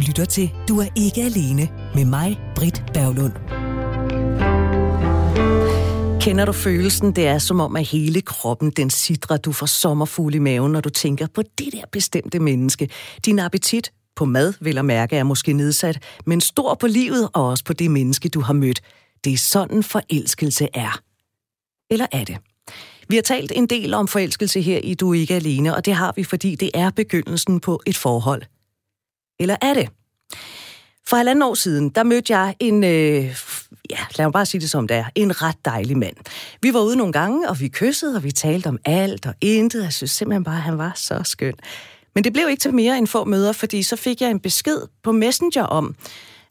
Du lytter til Du er ikke alene med mig, Britt Berglund. Kender du følelsen? Det er som om, at hele kroppen den sidrer. Du får sommerfugle i maven, når du tænker på det der bestemte menneske. Din appetit på mad, vel at mærke, er måske nedsat, men stor på livet og også på det menneske, du har mødt. Det er sådan forelskelse er. Eller er det? Vi har talt en del om forelskelse her i Du er ikke alene, og det har vi, fordi det er begyndelsen på et forhold. Eller er det? For halvanden år siden, der mødte jeg en, lad mig bare sige det som det er, en ret dejlig mand. Vi var ude nogle gange, og vi kyssede, og vi talte om alt og intet. Jeg synes simpelthen bare, han var så skøn. Men det blev ikke til mere end få møder, fordi så fik jeg en besked på Messenger om,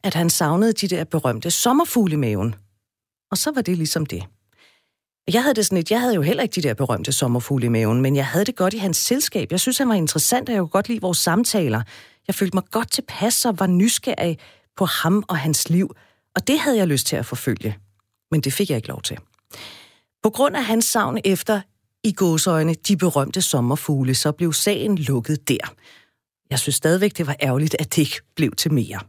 at han savnede de der berømte sommerfugle i maven. Og så var det ligesom det. Jeg havde jo heller ikke de der berømte sommerfugle i maven, men jeg havde det godt i hans selskab. Jeg synes, han var interessant, og jeg kunne godt lide vores samtaler. Jeg følte mig godt tilpas og var nysgerrig på ham og hans liv, og det havde jeg lyst til at forfølge. Men det fik jeg ikke lov til. På grund af hans savn efter, i gåseøjne, de berømte sommerfugle, så blev sagen lukket der. Jeg synes stadigvæk, det var ærgerligt, at det ikke blev til mere.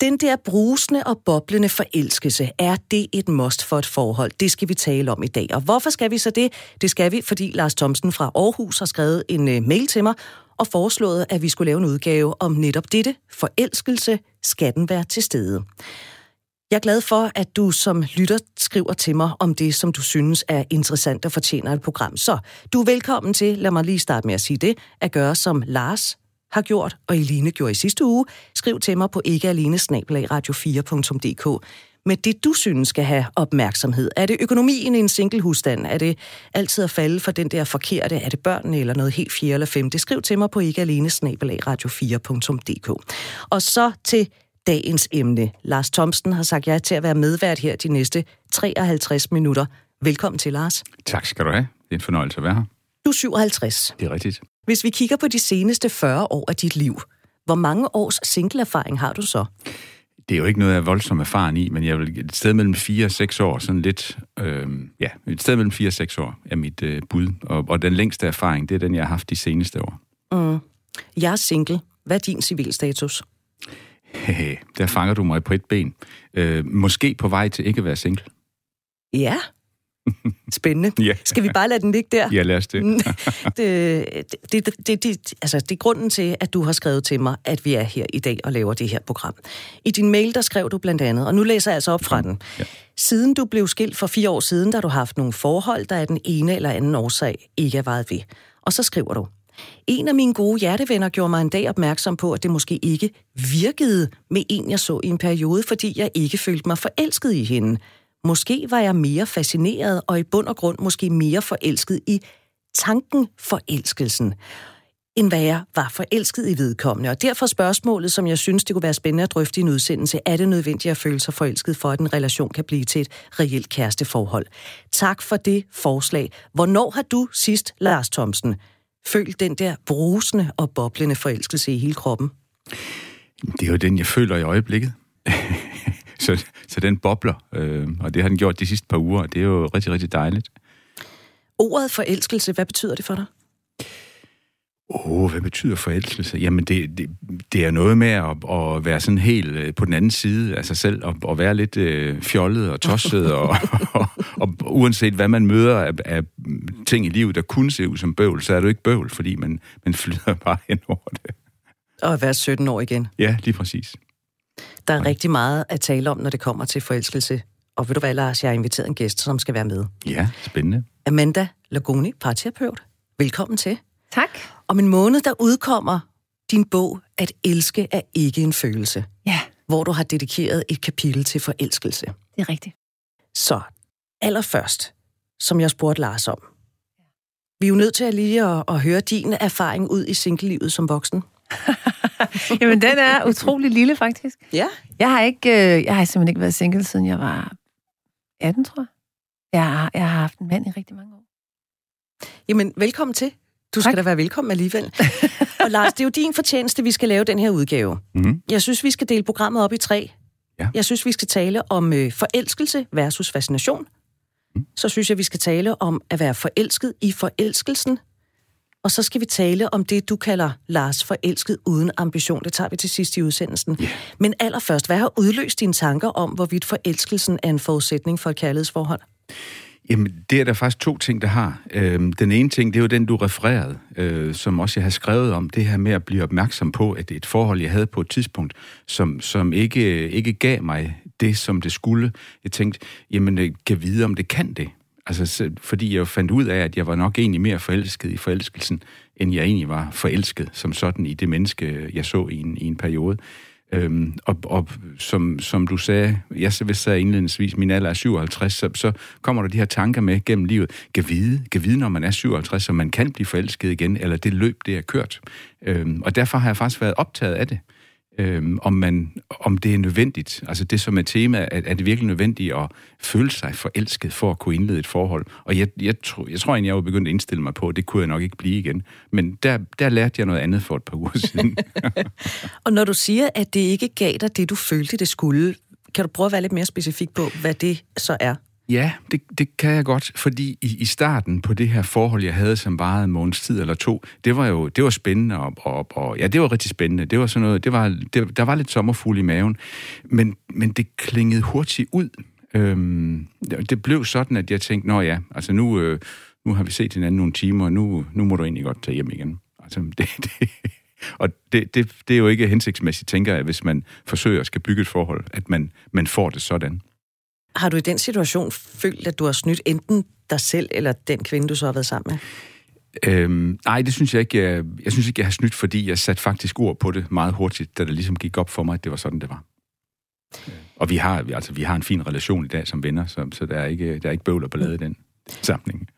Den der brusende og boblende forelskelse, er det et must for et forhold? Det skal vi tale om i dag. Og hvorfor skal vi så det? Det skal vi, fordi Lars Thomsen fra Aarhus har skrevet en mail til mig og foreslået, at vi skulle lave en udgave om netop dette. Forelskelse, skal den være til stede? Jeg er glad for, at du som lytter skriver til mig om det, som du synes er interessant og fortjener et program. Så du er velkommen til, lad mig lige starte med at sige det, at gøre som Lars har gjort, og Eline gjorde i sidste uge. Skriv til mig på ikkealene@radio4.dk med det, du synes skal have opmærksomhed. Er det økonomien i en singlehusstand? Er det altid at falde for den der forkerte? Er det børnene eller noget helt 4 eller 5? Det skriv til mig på ikkealene@radio4.dk. Og så til dagens emne. Lars Thomsen har sagt ja til at være medvært her de næste 53 minutter. Velkommen til, Lars. Tak skal du have. Det er en fornøjelse at være her. Du er 57. Det er rigtigt. Hvis vi kigger på de seneste 40 år af dit liv, hvor mange års singleerfaring har du så? Det er jo ikke noget, jeg er voldsom erfaren i, men jeg vil et sted mellem 4 og 6 år, sådan lidt, et sted mellem 4 og 6 år er mit bud. Og den længste erfaring, det er den, jeg har haft de seneste år. Mm. Jeg er single. Hvad er din civilstatus? Der fanger du mig på et ben. Måske på vej til ikke at være single. Ja. Spændende. Yeah. Skal vi bare lade den ligge der? Ja, lad os det. Det er grunden til, at du har skrevet til mig, at vi er her i dag og laver det her program. I din mail, der skrev du blandt andet, og nu læser jeg altså op fra den. Ja. Siden du blev skilt for 4 år siden, da du har haft nogle forhold, der af den ene eller anden årsag ikke er vejet ved. Og så skriver du: en af mine gode hjertevenner gjorde mig en dag opmærksom på, at det måske ikke virkede med en, jeg så i en periode, fordi jeg ikke følte mig forelsket i hende. Måske var jeg mere fascineret, og i bund og grund måske mere forelsket i tanken forelskelsen, end hvad jeg var forelsket i vedkommende. Og derfor spørgsmålet, som jeg synes, det kunne være spændende at drøfte i en udsendelse: er det nødvendigt at føle sig forelsket, for at en relation kan blive til et reelt kæresteforhold? Tak for det forslag. Hvornår har du sidst, Lars Thomsen, følt den der brusende og boblende forelskelse i hele kroppen? Det er jo den, jeg føler i øjeblikket. Så den bobler, og det har den gjort de sidste par uger, og det er jo rigtig, rigtig dejligt. Ordet forelskelse, hvad betyder det for dig? Hvad betyder forelskelse? Jamen, det er noget med at være sådan helt på den anden side af sig selv, og være lidt fjollet og tosset, og uanset hvad man møder af ting i livet, der kunne se ud som bøvl, så er det jo ikke bøvl, fordi man flyder bare hen over det. Og at være 17 år igen. Ja, lige præcis. Der er rigtig meget at tale om, når det kommer til forelskelse. Og ved du hvad, Lars, jeg har inviteret en gæst, som skal være med. Ja, spændende. Amanda Lagoni, parterapeut. Velkommen til. Tak. Om en måned, der udkommer din bog At elske er ikke en følelse. Ja. Hvor du har dedikeret et kapitel til forelskelse. Det er rigtigt. Så allerførst, som jeg spurgte Lars om. Vi er jo nødt til at lige at høre din erfaring ud i singlelivet som voksen. Jamen, den er utrolig lille, faktisk. Ja. Jeg har simpelthen ikke været single, siden jeg var 18, tror jeg. Jeg har haft en mand i rigtig mange år. Jamen, velkommen til. Du skal da være velkommen alligevel. Og Lars, det er jo din fortjeneste, vi skal lave den her udgave. Mm-hmm. Jeg synes, vi skal dele programmet op i 3. Ja. Jeg synes, vi skal tale om forelskelse versus fascination. Mm. Så synes jeg, vi skal tale om at være forelsket i forelskelsen. Og så skal vi tale om det, du kalder Lars forelsket uden ambition. Det tager vi til sidst i udsendelsen. Yeah. Men allerførst, hvad har udløst dine tanker om, hvorvidt forelskelsen er en forudsætning for et kærlighedsforhold? Jamen, det er der faktisk to ting, der har. Den ene ting, det er jo den, du refererede, som også jeg har skrevet om, det her med at blive opmærksom på, at et forhold, jeg havde på et tidspunkt, som ikke gav mig det, som det skulle. Jeg tænkte, jamen, kan vide, om det kan det? Altså, fordi jeg fandt ud af, at jeg var nok egentlig mere forelsket i forelskelsen, end jeg egentlig var forelsket som sådan i det menneske, jeg så i en periode. Og som du sagde, jeg sagde indledningsvis, min alder er 57, så kommer der de her tanker med gennem livet. Kan vide, når man er 57, så man kan blive forelsket igen, eller det løb, det er kørt. Og derfor har jeg faktisk været optaget af det. Om det er nødvendigt, altså det som er tema, er det virkelig nødvendigt at føle sig forelsket for at kunne indlede et forhold. Og jeg tror egentlig, jeg var begyndt at indstille mig på, at det kunne jeg nok ikke blive igen. Men der lærte jeg noget andet for et par uger siden. Og når du siger, at det ikke gav dig det, du følte, det skulle, kan du prøve at være lidt mere specifik på, hvad det så er? Ja, det kan jeg godt, fordi i starten på det her forhold, jeg havde, som varede en måneds tid eller to, det var spændende, og ja, det var rigtig spændende. Det var sådan noget, der var lidt sommerfugl i maven, men det klingede hurtigt ud. Det blev sådan, at jeg tænkte, nå ja, altså nu har vi set hinanden nogle timer, og nu må du egentlig godt tage hjem igen. Altså, det er jo ikke hensigtsmæssigt, tænker jeg, hvis man forsøger at skal bygge et forhold, at man får det sådan. Har du i den situation følt, at du har snydt enten dig selv eller den kvinde, du så har været sammen med? Nej, det synes jeg ikke. Jeg synes ikke, jeg har snydt, fordi jeg satte faktisk ord på det meget hurtigt, da det ligesom gik op for mig, at det var sådan, det var. Og vi har en fin relation i dag som venner, så der er ikke bøvl og ballade i den sammenhæng.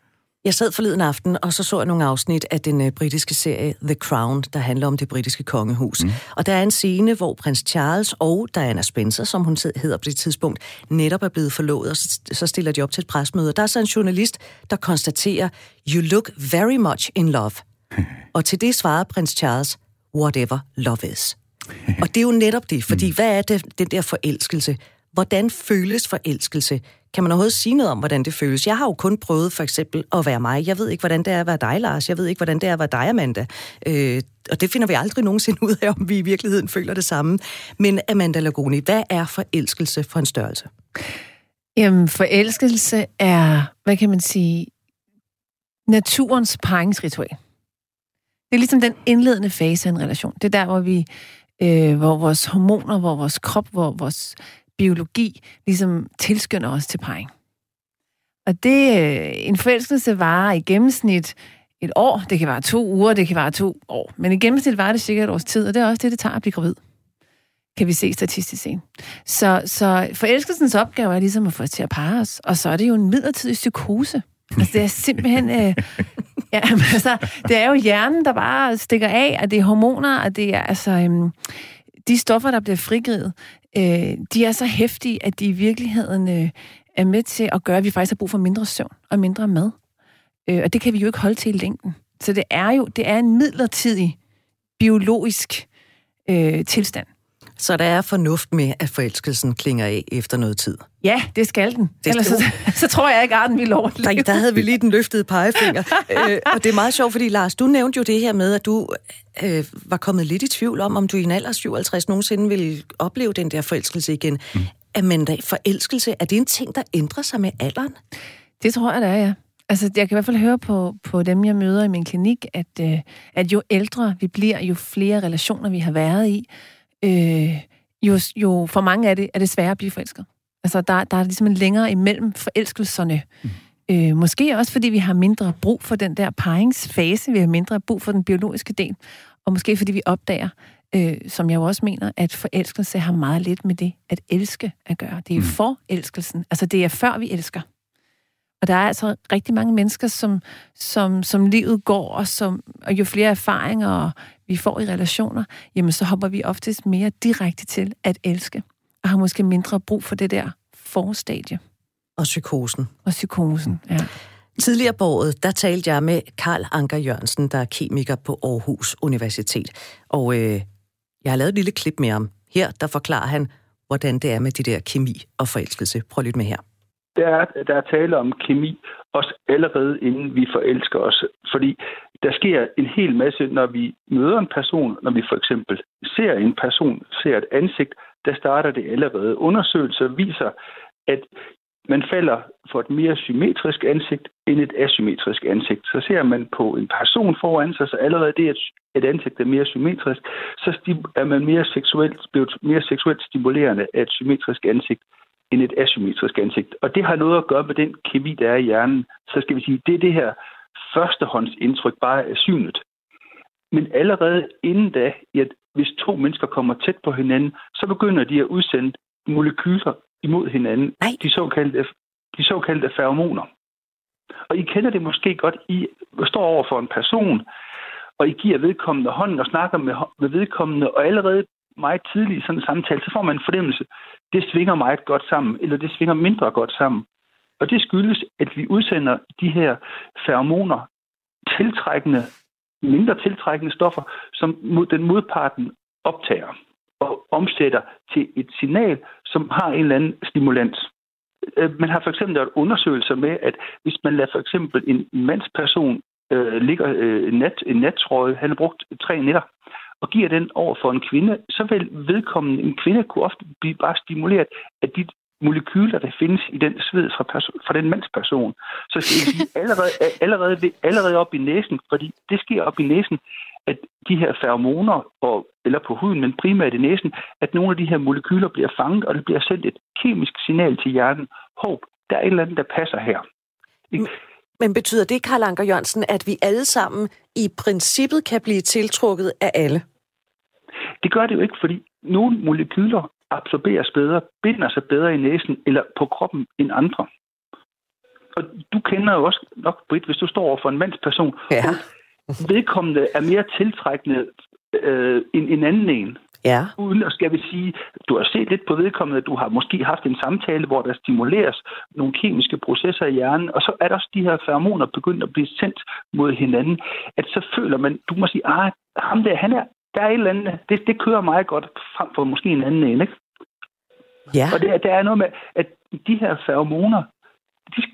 Jeg sad forleden aften, og så jeg nogle afsnit af den britiske serie The Crown, der handler om det britiske kongehus. Mm. Og der er en scene, hvor prins Charles og Diana Spencer, som hun hedder på det tidspunkt, netop er blevet forlovet, og så stiller de op til et pressemøde. Der er så en journalist, der konstaterer, "You look very much in love." Og til det svarer prins Charles, "Whatever love is." Og det er jo netop det, fordi hvad er det, den der forelskelse? Hvordan føles forelskelse? Kan man overhovedet sige noget om, hvordan det føles? Jeg har jo kun prøvet for eksempel at være mig. Jeg ved ikke, hvordan det er at være dig, Lars. Jeg ved ikke, hvordan det er at være dig, Amanda. Og det finder vi aldrig nogensinde ud af, om vi i virkeligheden føler det samme. Men Amanda Lagoni, hvad er forelskelse for en størrelse? Jamen, forelskelse er, hvad kan man sige, naturens paringsritual. Det er ligesom den indledende fase af en relation. Det er der, hvor vi, hvor vores hormoner, hvor vores krop, hvor vores biologi ligesom tilskynder os til parring. Og det, en forelskelse varer i gennemsnit et år, det kan vare 2 uger, det kan vare 2 år, men i gennemsnit varer det cirka et års tid, og det er også det tager at blive gravid. Kan vi se statistisk set. Så forelskelsens opgave er ligesom at få os til at parre os, og så er det jo en midlertidig psykose. Altså det er simpelthen... ja, altså, det er jo hjernen, der bare stikker af, og det er hormoner, og det er altså... de stoffer, der bliver frigivet, de er så heftige, at de i virkeligheden er med til at gøre, at vi faktisk har brug for mindre søvn og mindre mad. Og det kan vi jo ikke holde til i længden. Så det er en midlertidig biologisk tilstand. Så der er fornuft med, at forelskelsen klinger af efter noget tid? Ja, det skal den. Ellers så tror jeg ikke, at den ville overleve. Der havde vi lige den løftede pegefinger. Og det er meget sjovt, fordi Lars, du nævnte jo det her med, at du var kommet lidt i tvivl om du i en alder 57 nogensinde ville opleve den der forelskelse igen. Mm. Amanda, forelskelse, er det en ting, der ændrer sig med alderen? Det tror jeg, det er, ja. Altså, jeg kan i hvert fald høre på dem, jeg møder i min klinik, at jo ældre vi bliver, jo flere relationer vi har været i, jo for mange af det er det sværere at blive forelsket. Altså, der er ligesom en længere imellem forelskelserne. Mm. Måske også, fordi vi har mindre brug for den der paringsfase, vi har mindre brug for den biologiske del, og måske fordi vi opdager, som jeg jo også mener, at forelskelse har meget lidt med det at elske at gøre. Det er forelskelsen. Altså, det er før vi elsker. Og der er altså rigtig mange mennesker, som livet går, og jo flere erfaringer vi får i relationer, jamen så hopper vi oftest mere direkte til at elske, og har måske mindre brug for det der forstadie. Og psykosen. Og psykosen, ja. Tidligere på året, der talte jeg med Karl Anker Jørgensen, der er kemiker på Aarhus Universitet. Og jeg har lavet et lille klip med ham. Her, der forklarer han, hvordan det er med det der kemi og forelskelse. Prøv at lytte med her. Der er tale om kemi, os allerede inden vi forelsker os. Fordi der sker en hel masse, når vi møder en person, når vi for eksempel ser en person, ser et ansigt, der starter det allerede. Undersøgelser viser, at man falder for et mere symmetrisk ansigt end et asymmetrisk ansigt. Så ser man på en person foran sig, så allerede det, at et ansigt er mere symmetrisk, så er man mere seksuelt stimulerende af et symmetrisk ansigt end et asymmetrisk ansigt. Og det har noget at gøre med den kemi, der er i hjernen. Så skal vi sige, det er det her førstehåndsindtryk bare af synet. Men allerede inden da, at hvis to mennesker kommer tæt på hinanden, så begynder de at udsende molekyler imod hinanden, de såkaldte feromoner. Og I kender det måske godt, I står over for en person, og I giver vedkommende hånden og snakker med vedkommende, og allerede meget tidligt i sådan en samtale, så får man en fornemmelse, det svinger meget godt sammen, eller det svinger mindre godt sammen. Og det skyldes, at vi udsender de her feromoner, mindre tiltrækkende stoffer, som den modparten optager og omsætter til et signal, som har en eller anden stimulans. Man har for eksempel lavet undersøgelser med, at hvis man lader for eksempel en mandsperson ligge en nattrøje, han har brugt 3 nætter, og giver den over for en kvinde, så vil vedkommende, en kvinde, kunne ofte blive bare stimuleret af de molekyler, der findes i den sved fra den mandsperson. Så allerede op i næsen, fordi det sker op i næsen, at de her feromoner, eller på huden, men primært i næsen, at nogle af de her molekyler bliver fanget, og det bliver sendt et kemisk signal til hjernen. Håb, der er et eller andet, der passer her. Men betyder det, Karl Anker Jørgensen, at vi alle sammen i princippet kan blive tiltrukket af alle? Det gør det jo ikke, fordi nogle molekyler absorberes bedre, binder sig bedre i næsen eller på kroppen end andre. Og du kender jo også nok, Britt, hvis du står over for en mandsperson, ja. Vedkommende er mere tiltrækkende end en anden en. Ja. Uden at, skal vi sige, du har set lidt på vedkommende, du har måske haft en samtale, hvor der stimuleres nogle kemiske processer i hjernen, og så er der også de her feromoner begyndt at blive sendt mod hinanden, at så føler man, du må sige, ham der, han er, der er et eller andet, det kører meget godt frem for måske en anden en, ikke? Ja. Og der er noget med, at de her feromoner,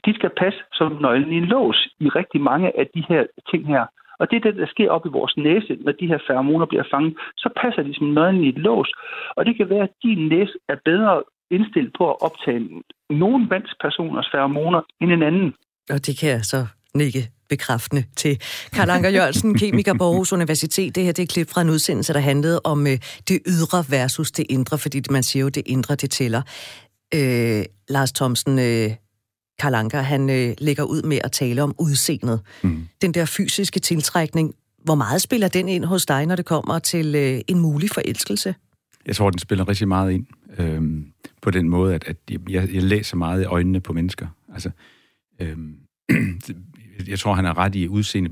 de skal passe som nøglen i en lås i rigtig mange af de her ting her. Og det er det, der sker op i vores næse, når de her feromoner bliver fanget, så passer de som nøglen i et lås. Og det kan være, at din næse er bedre indstillet på at optage nogle mandspersoners feromoner end en anden. Og det kan jeg så nikke bekræftende til. Karl Anker Jørgensen, kemiker på Aarhus Universitet. Det her, det er et klip fra en udsendelse, der handlede om det ydre versus det indre, fordi man siger jo, det indre, det tæller. Lars Thomsen, Karl Anker, han lægger ud med at tale om udseendet. Mm. Den der fysiske tiltrækning, hvor meget spiller den ind hos dig, når det kommer til en mulig forelskelse? Jeg tror, den spiller rigtig meget ind på den måde, at jeg læser meget i øjnene på mennesker. Altså, jeg tror, han har ret i, at udseende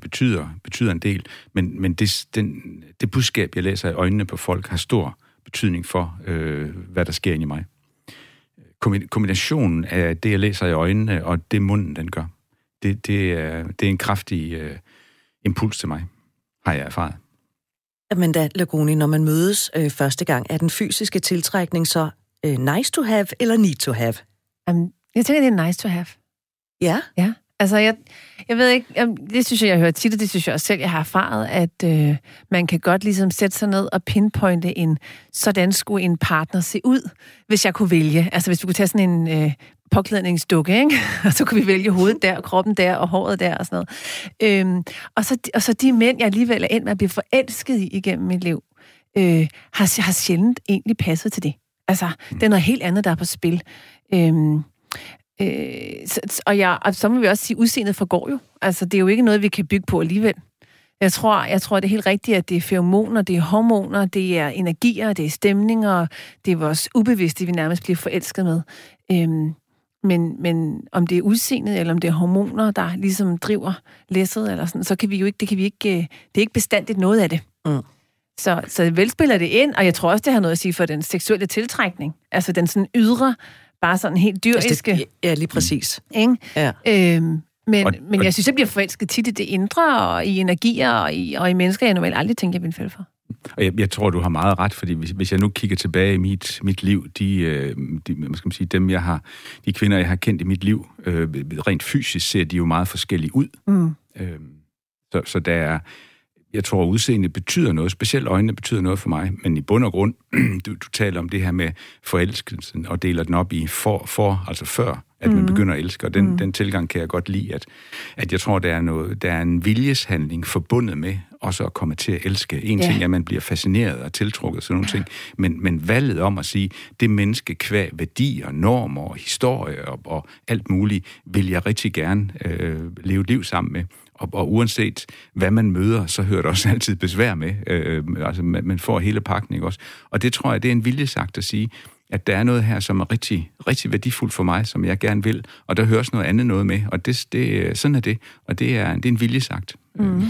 betyder en del, men det budskab, jeg læser i øjnene på folk, har stor betydning for, hvad der sker inde i mig. Kombinationen af det, jeg læser i øjnene, og det munden, den gør, det er en kraftig impuls til mig, har jeg erfaret. Amanda Lagoni, når man mødes første gang, er den fysiske tiltrækning så nice to have eller need to have? Jeg tænker, det er nice to have. Ja? Ja. Altså, jeg ved ikke, det synes jeg hører tit, og det synes jeg også selv, jeg har erfaret, at man kan godt ligesom sætte sig ned og pinpointe sådan skulle en partner se ud, hvis jeg kunne vælge. Altså, hvis du kunne tage sådan en påklædningsdukke, ikke? Og så kunne vi vælge hovedet der, og kroppen der, og håret der, og sådan noget. Og så de mænd, jeg alligevel er endt med at blive forelsket i igennem mit liv, har sjældent egentlig passet til det. Altså, det er noget helt andet, der er på spil. Så må vi også sige, at udseendet forgår jo. Altså, det er jo ikke noget, vi kan bygge på alligevel. Jeg tror, det er helt rigtigt, at det er feromoner, det er hormoner, det er energier, det er stemninger, det er vores ubevidste, vi nærmest bliver forelsket med. Men om det er udseendet, eller om det er hormoner, der ligesom driver læsset, eller sådan, så kan vi jo ikke, det er ikke bestandigt noget af det. Mm. Så vel spiller det ind, og jeg tror også, det har noget at sige for den seksuelle tiltrækning. Altså den sådan ydre, bare sådan helt dyriske. Altså det, ja, lige præcis. Ikke? Ja. Men jeg synes, jeg bliver forelsket tit i det indre, og i energier, og i mennesker, jeg normalt aldrig tænker, jeg bliver faldet for. Og jeg tror, du har meget ret, fordi hvis jeg nu kigger tilbage i mit liv, de kvinder, jeg har kendt i mit liv, rent fysisk ser de jo meget forskellige ud. Mm. Så der er, jeg tror, udseendet betyder noget, specielt øjnene betyder noget for mig, men i bund og grund, du taler om det her med forelskelsen, og deler den op i altså før, at man begynder at elske, og den tilgang kan jeg godt lide, at jeg tror, der er en viljeshandling forbundet med også at komme til at elske. En ting er, at man bliver fascineret og tiltrukket, sådan nogle ting, men valget om at sige, det menneske kvad værdier, normer og historie og alt muligt, vil jeg rigtig gerne leve liv sammen med. Og uanset hvad man møder, så hører det også altid besvær med. Man får hele pakken, ikke også? Og det tror jeg, det er en viljesagt at sige, at der er noget her, som er rigtig, rigtig værdifuldt for mig, som jeg gerne vil, og der høres noget andet noget med, og det, sådan er det, og det er en viljesagt. Mm.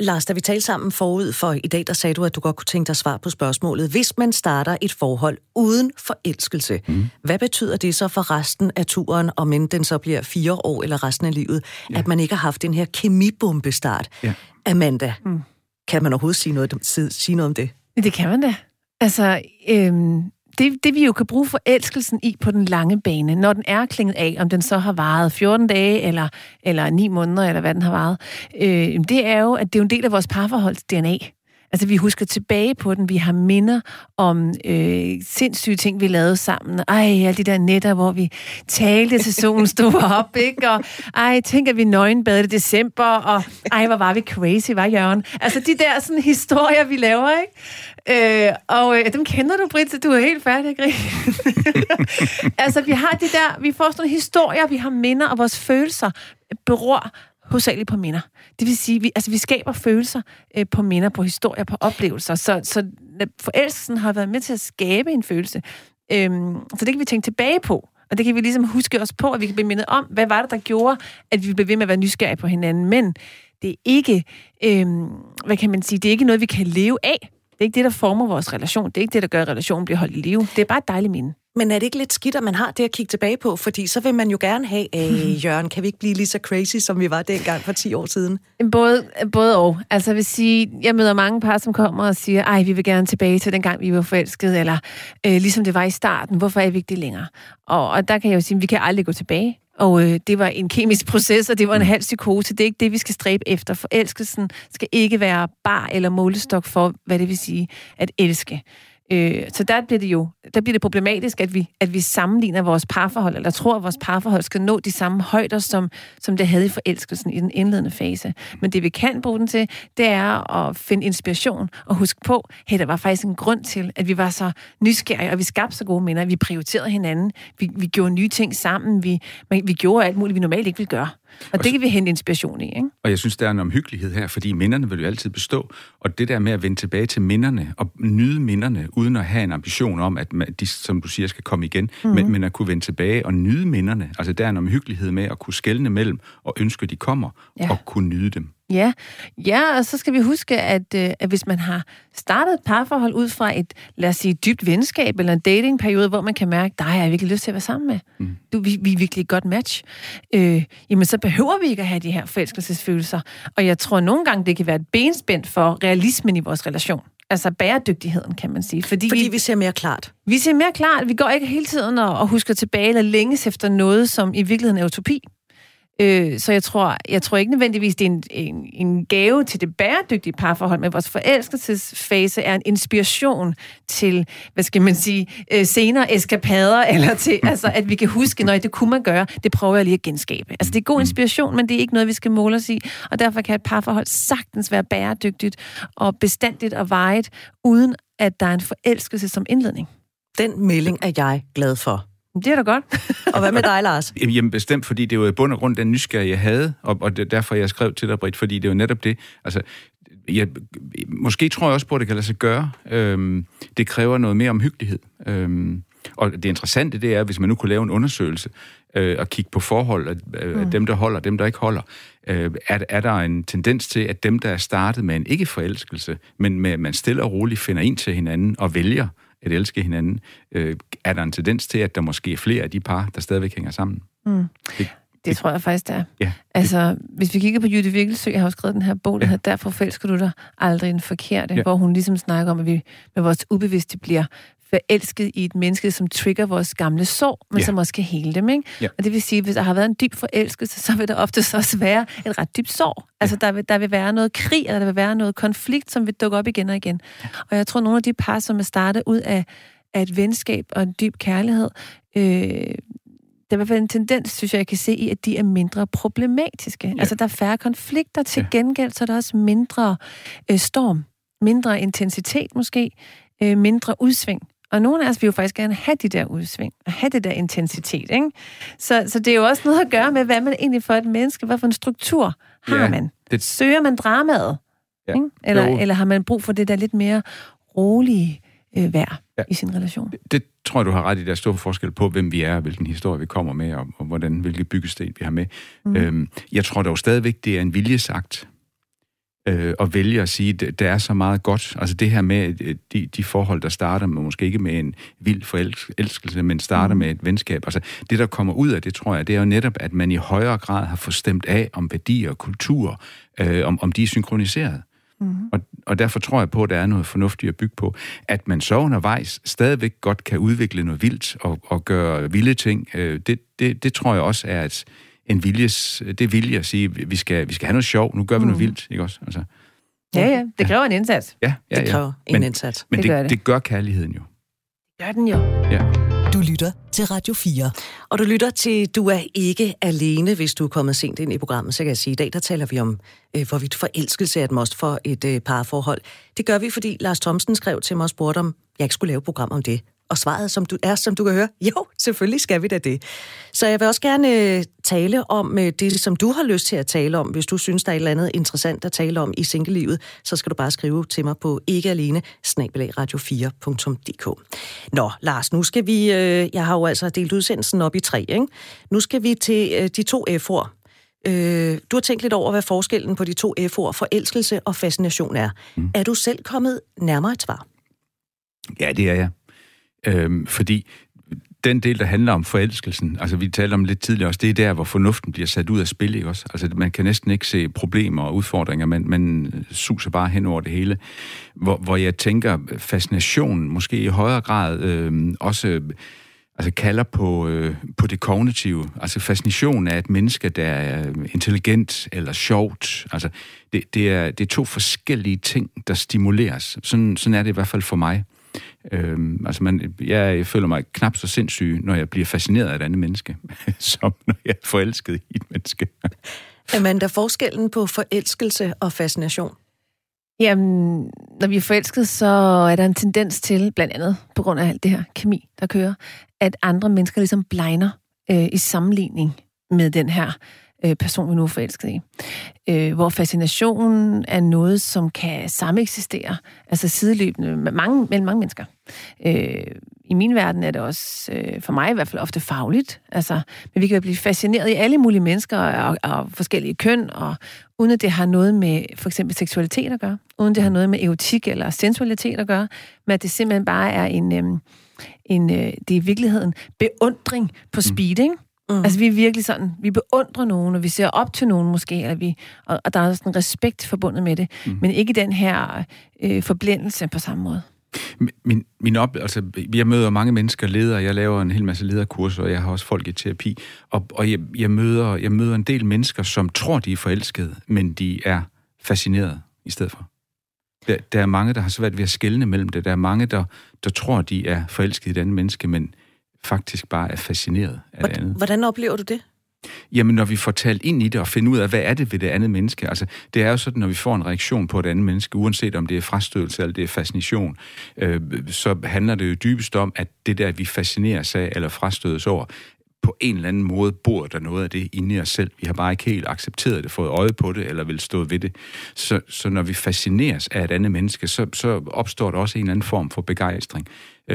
Lars, da vi talte sammen forud for i dag, der sagde du, at du godt kunne tænke dig svar på spørgsmålet. Hvis man starter et forhold uden forelskelse, hvad betyder det så for resten af turen, om end den så bliver 4 år eller resten af livet, at man ikke har haft den her kemibombestart? Ja. Amanda, kan man overhovedet sige noget om det? Det kan man da. Altså, det vi jo kan bruge forelskelsen i på den lange bane, når den er klinget af, om den så har varet 14 dage, eller 9 måneder, eller hvad den har varet, det er jo, at det er en del af vores parforholds DNA. Altså, vi husker tilbage på den, vi har minder om sindssyge ting, vi lavede sammen. Ej, alle de der nætter, hvor vi talte til solen stod op, ikke? Og ej, tænk, at vi nøgenbadede i december, og ej, hvor var vi crazy, var Jørgen? Altså, de der sådan historier, vi laver, ikke? Dem kender du, Britt, så du er helt færdig, ikke? Altså, vi har de der, vi får sådan historier, vi har minder, og vores følelser beror hovedsageligt på minder. Det vil sige, vi skaber følelser på minder, på historier, på oplevelser. Så forelskelsen har været med til at skabe en følelse. Så det kan vi tænke tilbage på. Og det kan vi ligesom huske os på, at vi kan blive mindet om, hvad var det, der gjorde, at vi blev ved med at være nysgerrige på hinanden. Men det er ikke, hvad kan man sige, det er ikke noget, vi kan leve af. Det er ikke det, der former vores relation. Det er ikke det, der gør, at relationen bliver holdt i live. Det er bare et dejligt minde. Men er det ikke lidt skidt, at man har det at kigge tilbage på? Fordi så vil man jo gerne have, Jørgen, kan vi ikke blive lige så crazy, som vi var dengang for 10 år siden? Både og. Altså, jeg vil sige, jeg møder mange par, som kommer og siger, ej, vi vil gerne tilbage til dengang, vi var forelskede, eller ligesom det var i starten, hvorfor er vi ikke det længere? Og der kan jeg jo sige, vi kan aldrig gå tilbage. Og det var en kemisk proces, og det var en halv psykose. Det er ikke det, vi skal stræbe efter. Forelskelsen skal ikke være bar eller målestok for, hvad det vil sige at elske. Så der bliver det problematisk, at vi sammenligner vores parforhold, eller tror, at vores parforhold skal nå de samme højder, som det havde i forelskelsen i den indledende fase. Men det, vi kan bruge den til, det er at finde inspiration og huske på, hey, der var faktisk en grund til, at vi var så nysgerrige, og vi skabte så gode minder, vi prioriterede hinanden, vi gjorde nye ting sammen, vi gjorde alt muligt, vi normalt ikke ville gøre. Og det kan vi hente inspiration i, ikke? Og jeg synes, der er en omhyggelighed her, fordi minderne vil jo altid bestå. Og det der med at vende tilbage til minderne og nyde minderne, uden at have en ambition om, at de, som du siger, skal komme igen, men at kunne vende tilbage og nyde minderne. Altså, der er en omhyggelighed med at kunne skelne mellem og ønske, de kommer, og kunne nyde dem. Ja, og så skal vi huske, at hvis man har startet et parforhold ud fra et, lad os sige, dybt venskab eller en datingperiode, hvor man kan mærke, der har jeg virkelig lyst til at være sammen med. Vi er virkelig et godt match. Jamen, så behøver vi ikke at have de her forelskelsesfølelser. Og jeg tror nogle gange, det kan være et benspænd for realismen i vores relation. Altså bæredygtigheden, kan man sige. Fordi vi ser mere klart. Vi ser mere klart. Vi går ikke hele tiden og husker tilbage eller længes efter noget, som i virkeligheden er utopi. Så jeg tror ikke nødvendigvis, det er en gave til det bæredygtige parforhold, men vores forelskelsesfase er en inspiration til, hvad skal man sige, senere eskapader, eller til, altså, at vi kan huske, når det kunne man gøre, det prøver jeg lige at genskabe. Altså, det er god inspiration, men det er ikke noget, vi skal måle os i, og derfor kan et parforhold sagtens være bæredygtigt og bestandigt og varigt, uden at der er en forelskelse som indledning. Den melding er jeg glad for. Det er da godt. Og hvad med dig, Lars? Jamen bestemt, fordi det var i bund og grund den nysgerrige, jeg havde, og derfor jeg skrev til dig, Britt, fordi det var netop det. Altså, måske tror jeg også på, at det kan lade sig gøre. Det kræver noget mere omhyggelighed. Og det interessante, det er, hvis man nu kunne lave en undersøgelse og kigge på forhold, dem der holder, dem der ikke holder, er der en tendens til, at dem der er startet med en ikke-forelskelse, men med, at man stille og roligt finder ind til hinanden og vælger at elske hinanden, er der en tendens til, at der måske er flere af de par, der stadigvæk hænger sammen. Mm. Det Det tror jeg faktisk, det er. Ja. Altså, hvis vi kigger på Jytte Virgelsø, jeg har jo skrevet den her bog, der hedder Derfor forelsker du dig aldrig en forkerte, hvor hun ligesom snakker om, at vi med vores ubevidste bliver forelsket i et menneske, som trigger vores gamle sår, men som også kan hele dem, ikke? Ja. Og det vil sige, at hvis der har været en dyb forelskelse, så vil der ofte også være et ret dybt sår. Altså, der vil være noget krig, eller der vil være noget konflikt, som vil dukke op igen og igen. Og jeg tror, nogle af de par, som er startet ud af et venskab og en dyb kærlighed, der er i hvert fald en tendens, synes jeg, jeg kan se i, at de er mindre problematiske. Ja. Altså, der er færre konflikter. Til gengæld, så er der også mindre storm, mindre intensitet måske, mindre udsving. Og nogle af os vil jo faktisk gerne have de der udsving, og have det der intensitet, ikke? Så det er jo også noget at gøre med, hvad man egentlig for et menneske, hvad for en struktur har man? Det... Søger man dramaet? Ja. Ikke? Eller har man brug for det der lidt mere rolige vær i sin relation? Det tror jeg, du har ret i. Der er stor forskel på, hvem vi er, hvilken historie vi kommer med, og hvilke byggesten vi har med. Mm. Jeg tror dog stadigvæk, det er en viljesagt og vælge at sige, at der er så meget godt. Altså det her med de forhold, der starter med, måske ikke med en vild forelskelse, men starter med et venskab. Altså det, der kommer ud af det, tror jeg, det er jo netop, at man i højere grad har forstemt af om værdier og kultur, om de er synkroniseret. Mm-hmm. Og derfor tror jeg på, at der er noget fornuftigt at bygge på. At man så undervejs stadigvæk godt kan udvikle noget vildt og gøre vilde ting, det tror jeg også er en viljes... Det er vilje at sige, at vi skal have noget sjov, nu gør vi noget vildt, ikke også? Altså, ja, det kræver en indsats. Ja. Det kræver en indsats. Men det gør kærligheden jo. Gør den jo. Ja. Du lytter til Radio 4. Og du lytter til Du er ikke alene, hvis du er kommet sent ind i programmet. Så kan jeg sige, at i dag der taler vi om, hvorvidt forelskelse er et must for et parforhold. Det gør vi, fordi Lars Thomsen skrev til mig og spurgte, om jeg ikke skulle lave et program om det. Og svaret, som du kan høre, jo, selvfølgelig skal vi da det. Så jeg vil også gerne tale om det, som du har lyst til at tale om. Hvis du synes, der er et eller andet interessant at tale om i single-livet, så skal du bare skrive til mig på ikkealene@radio4.dk. Nå, Lars, nu skal vi... Jeg har jo altså delt udsendelsen op i 3, ikke? Nu skal vi til de 2 F'ord. Du har tænkt lidt over, hvad forskellen på de 2 F'ord, forelskelse og fascination, er. Mm. Er du selv kommet nærmere et svar? Ja, det er jeg. Fordi den del, der handler om forelskelsen, altså vi talte om lidt tidligere også, det er der, hvor fornuften bliver sat ud af spil, ikke også? Altså man kan næsten ikke se problemer og udfordringer, man suser bare hen over det hele. Hvor jeg tænker, fascinationen måske i højere grad også altså kalder på det kognitive. Altså fascinationen af et menneske, der er intelligent eller sjovt. Altså det er 2 forskellige ting, der stimuleres. Sådan er det i hvert fald for mig. Jeg føler mig knap så sindssyg, når jeg bliver fascineret af et andet menneske, som når jeg er forelsket i et menneske. Amanda, forskellen på forelskelse og fascination? Jamen, når vi er forelsket, så er der en tendens til, blandt andet på grund af alt det her kemi, der kører, at andre mennesker ligesom blegner i sammenligning med den her person, vi nu er forelsket i. Hvor fascinationen er noget, som kan sameksistere, altså sideløbende mellem mange mennesker. I min verden er det også, for mig i hvert fald, ofte fagligt. Altså, men vi kan jo blive fascineret i alle mulige mennesker og forskellige køn, og uden at det har noget med for eksempel seksualitet at gøre, uden det har noget med erotik eller sensualitet at gøre, men at det simpelthen bare er det er i virkeligheden beundring på speed, ikke? Mm. Altså, vi er virkelig sådan, vi beundrer nogen, og vi ser op til nogen måske, eller og der er sådan en respekt forbundet med det, men ikke den her forblændelse på samme måde. Altså, jeg møder mange mennesker, ledere, jeg laver en hel masse lederkurser, og jeg har også folk i terapi, og jeg møder en del mennesker, som tror, de er forelskede, men de er fascineret i stedet for. Der er mange, der har svært ved at skelne mellem det. Der er mange, der tror, de er forelskede i et andet menneske, men faktisk bare er fascineret af det andet. Hvordan oplever du det? Jamen, når vi får talt ind i det og finder ud af, hvad er det ved det andet menneske? Altså, det er jo sådan, når vi får en reaktion på et andet menneske, uanset om det er frastødelse eller det er fascination, så handler det jo dybest om, at det der, vi fascineres af eller frastødes over, på en eller anden måde bor der noget af det inde i os selv. Vi har bare ikke helt accepteret det, fået øje på det, eller vil stå ved det. Så når vi fascineres af et andet menneske, så opstår der også en eller anden form for begejstring.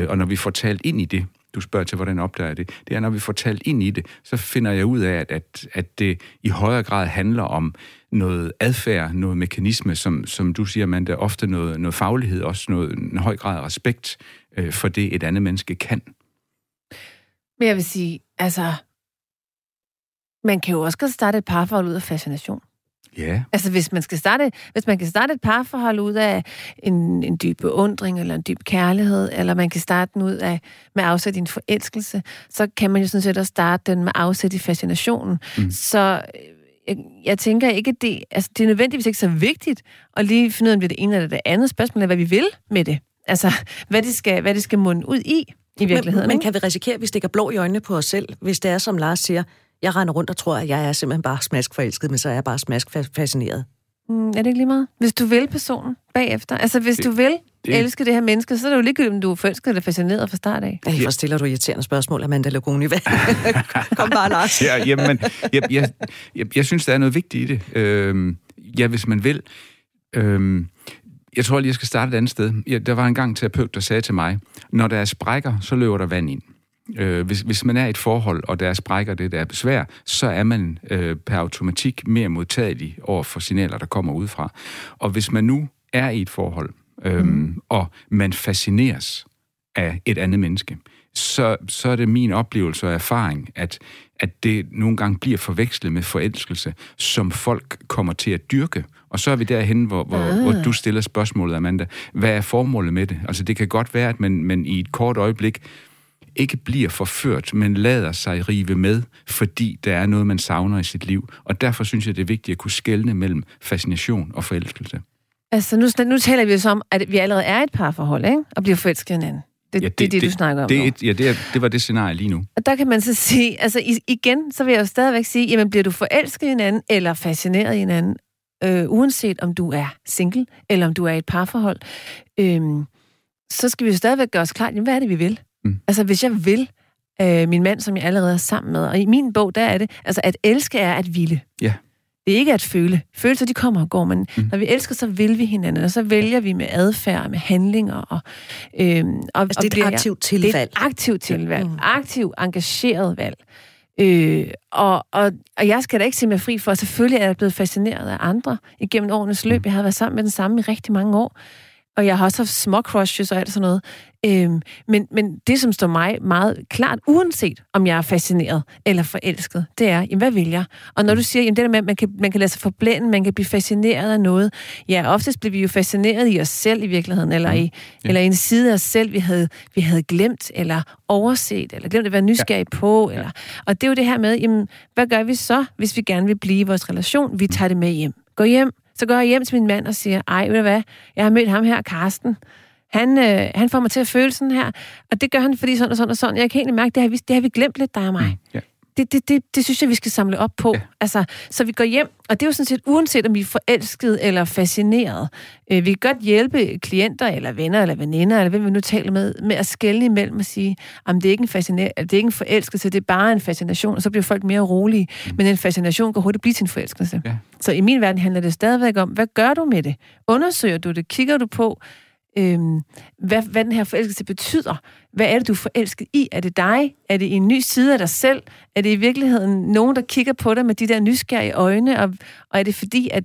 Og når vi får talt ind i det, du spørger til, hvordan opdager jeg det? Det er, når vi får talt ind i det, så finder jeg ud af, at det i højere grad handler om noget adfærd, noget mekanisme, som du siger, man der ofte noget faglighed, også en høj grad af respekt for det, et andet menneske kan. Men jeg vil sige, altså, Man kan jo også godt starte et parforhold ud af fascination. Ja. Yeah. Altså, hvis man kan starte et parforhold ud af en dyb beundring, eller en dyb kærlighed, eller man kan starte den ud af, med afsæt i en forelskelse, så kan man jo sådan set også starte den med afsæt i fascinationen. Mm. Så jeg tænker ikke, at det er nødvendigvis ikke så vigtigt at lige finde ud af, om det er det ene eller det andet. Spørgsmålet er, hvad vi vil med det. Altså, hvad det skal munde ud i virkeligheden. Men kan vi risikere, at vi stikker blå i øjnene på os selv, hvis det er, som Lars siger, jeg render rundt og tror, at jeg er simpelthen bare smaskforelsket, men så er jeg bare smaskfascineret. Er det ikke lige meget? Hvis du vil personen bagefter, altså hvis du vil elske det her menneske, så er det jo ligegyldigt, om du er forelsket eller fascineret fra start af. Hvor stiller du irriterende spørgsmål, Amanda Lagoni? Kom bare, Lars. Jeg synes, der er noget vigtigt i det. Hvis man vil. Jeg tror lige, jeg skal starte et andet sted. Der var engang en terapeut, der sagde til mig, når der er sprækker, så løber der vand ind. Hvis man er i et forhold, og der er sprækker, det der er besvær, så er man per automatik mere modtagelig over for signaler, der kommer udefra. Og hvis man nu er i et forhold, og man fascineres af et andet menneske, så er det min oplevelse og erfaring, at det nogle gange bliver forvekslet med forelskelse, som folk kommer til at dyrke. Og så er vi derhen, hvor du stiller spørgsmålet, Amanda. Hvad er formålet med det? Altså, det kan godt være, at man i et kort øjeblik ikke bliver forført, men lader sig rive med, fordi der er noget, man savner i sit liv. Og derfor synes jeg, det er vigtigt at kunne skelne mellem fascination og forelskelse. Altså, nu taler vi jo om, at vi allerede er et parforhold, ikke? Og bliver forelsket hinanden. Det er det, du snakker om nu. Det var det scenarie lige nu. Og der kan man så sige, altså igen, så vil jeg jo stadigvæk sige, jamen bliver du forelsket hinanden, eller fascineret hinanden, uanset om du er single, eller om du er i et parforhold, så skal vi jo stadigvæk gøre os klart, jamen hvad er det, vi vil? Mm. Altså, hvis jeg vil min mand, som jeg allerede er sammen med, og i min bog, der er det, altså, at elske er at ville. Yeah. Det er ikke at føle. Følelser, de kommer og går, men når vi elsker, så vil vi hinanden, og så vælger vi med adfærd, med handlinger. Og det er et aktivt tilvalg. Det er et aktivt tilvalg. Mm. Aktivt, engageret valg. Og jeg skal da ikke se mig fri for, at selvfølgelig er jeg blevet fascineret af andre igennem årenes løb. Jeg har været sammen med den samme i rigtig mange år. Og jeg har også haft små crushes og alt sådan noget. Men det, som står mig meget klart, uanset om jeg er fascineret eller forelsket, det er, jamen, hvad vil jeg? Og når du siger, jamen, det der med, at man kan lade sig forblænde, man kan blive fascineret af noget. Ja, oftest bliver vi jo fascineret i os selv i virkeligheden, eller i en side af os selv, vi havde glemt, eller overset, eller glemt at være nysgerrig på. Eller, og det er jo det her med, jamen, hvad gør vi så, hvis vi gerne vil blive i vores relation? Vi tager det med hjem. Gå hjem. Så går jeg hjem til min mand og siger, ej, ved du hvad, jeg har mødt ham her, Karsten. Han får mig til at føle sådan her, og det gør han, fordi sådan og sådan og sådan. Jeg kan egentlig mærke, det har vi glemt lidt, dig og mig. Ja. Det synes jeg, vi skal samle op på. Ja. Altså, så vi går hjem, og det er jo sådan set, uanset om vi er forelskede eller fascineret. Vi kan godt hjælpe klienter, eller venner, eller veninder, eller hvem vi nu taler med at skelne imellem og sige, at det er ikke en forelskelse, det er bare en fascination, og så bliver folk mere rolige. Men en fascination kan hurtigt blive til en forelskelse. Ja. Så i min verden handler det stadigvæk om, hvad gør du med det? Undersøger du det? Kigger du på, hvad den her forelskelse betyder? Hvad er det, du er forelsket i? Er det dig? Er det en ny side af dig selv? Er det i virkeligheden nogen, der kigger på dig med de der nysgerrige øjne? Og er det fordi, at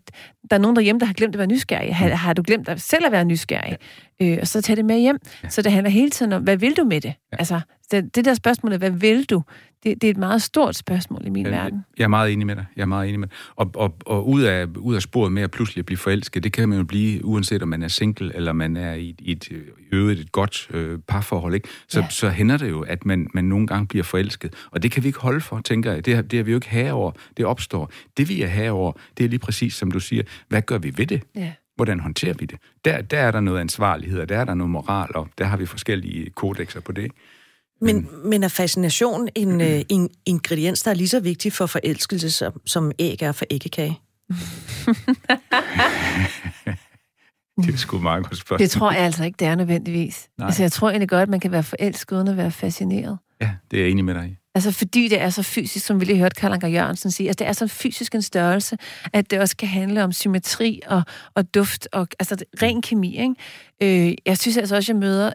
der er nogen derhjemme, der har glemt at være nysgerrig? Har du glemt dig selv at være nysgerrig? Og så tager det med hjem. Så det handler hele tiden om, hvad vil du med det? Altså, det der spørgsmål, hvad vil du? Det er et meget stort spørgsmål i min verden. Jeg er meget enig med dig. Og ud af sporet med at pludselig blive forelsket, det kan man jo blive, uanset om man er single, eller man er i et godt parforhold, ikke? Så hænder det jo, at man nogle gange bliver forelsket. Og det kan vi ikke holde for, tænker jeg. Det er vi jo ikke her over. Det opstår. Det vi er her over, det er lige præcis, som du siger. Hvad gør vi ved det? Ja. Hvordan håndterer vi det? Der er der noget ansvarlighed, og der er der noget moral, og der har vi forskellige kodekser på det. Men er fascination en ingrediens, der er lige så vigtig for forelskelse, som æg er for æggekage? Det er sgu meget godt spørgsmål. Det tror jeg altså ikke, det er nødvendigvis. Nej. Altså, jeg tror egentlig godt, at man kan være forelsket uden at være fascineret. Ja, det er jeg enig med dig i. Altså, fordi det er så fysisk, som vi lige hørte Karl Anker Jørgensen sige, altså, det er så fysisk en størrelse, at det også kan handle om symmetri og duft, og altså ren kemi, ikke? Jeg synes altså også, at jeg møder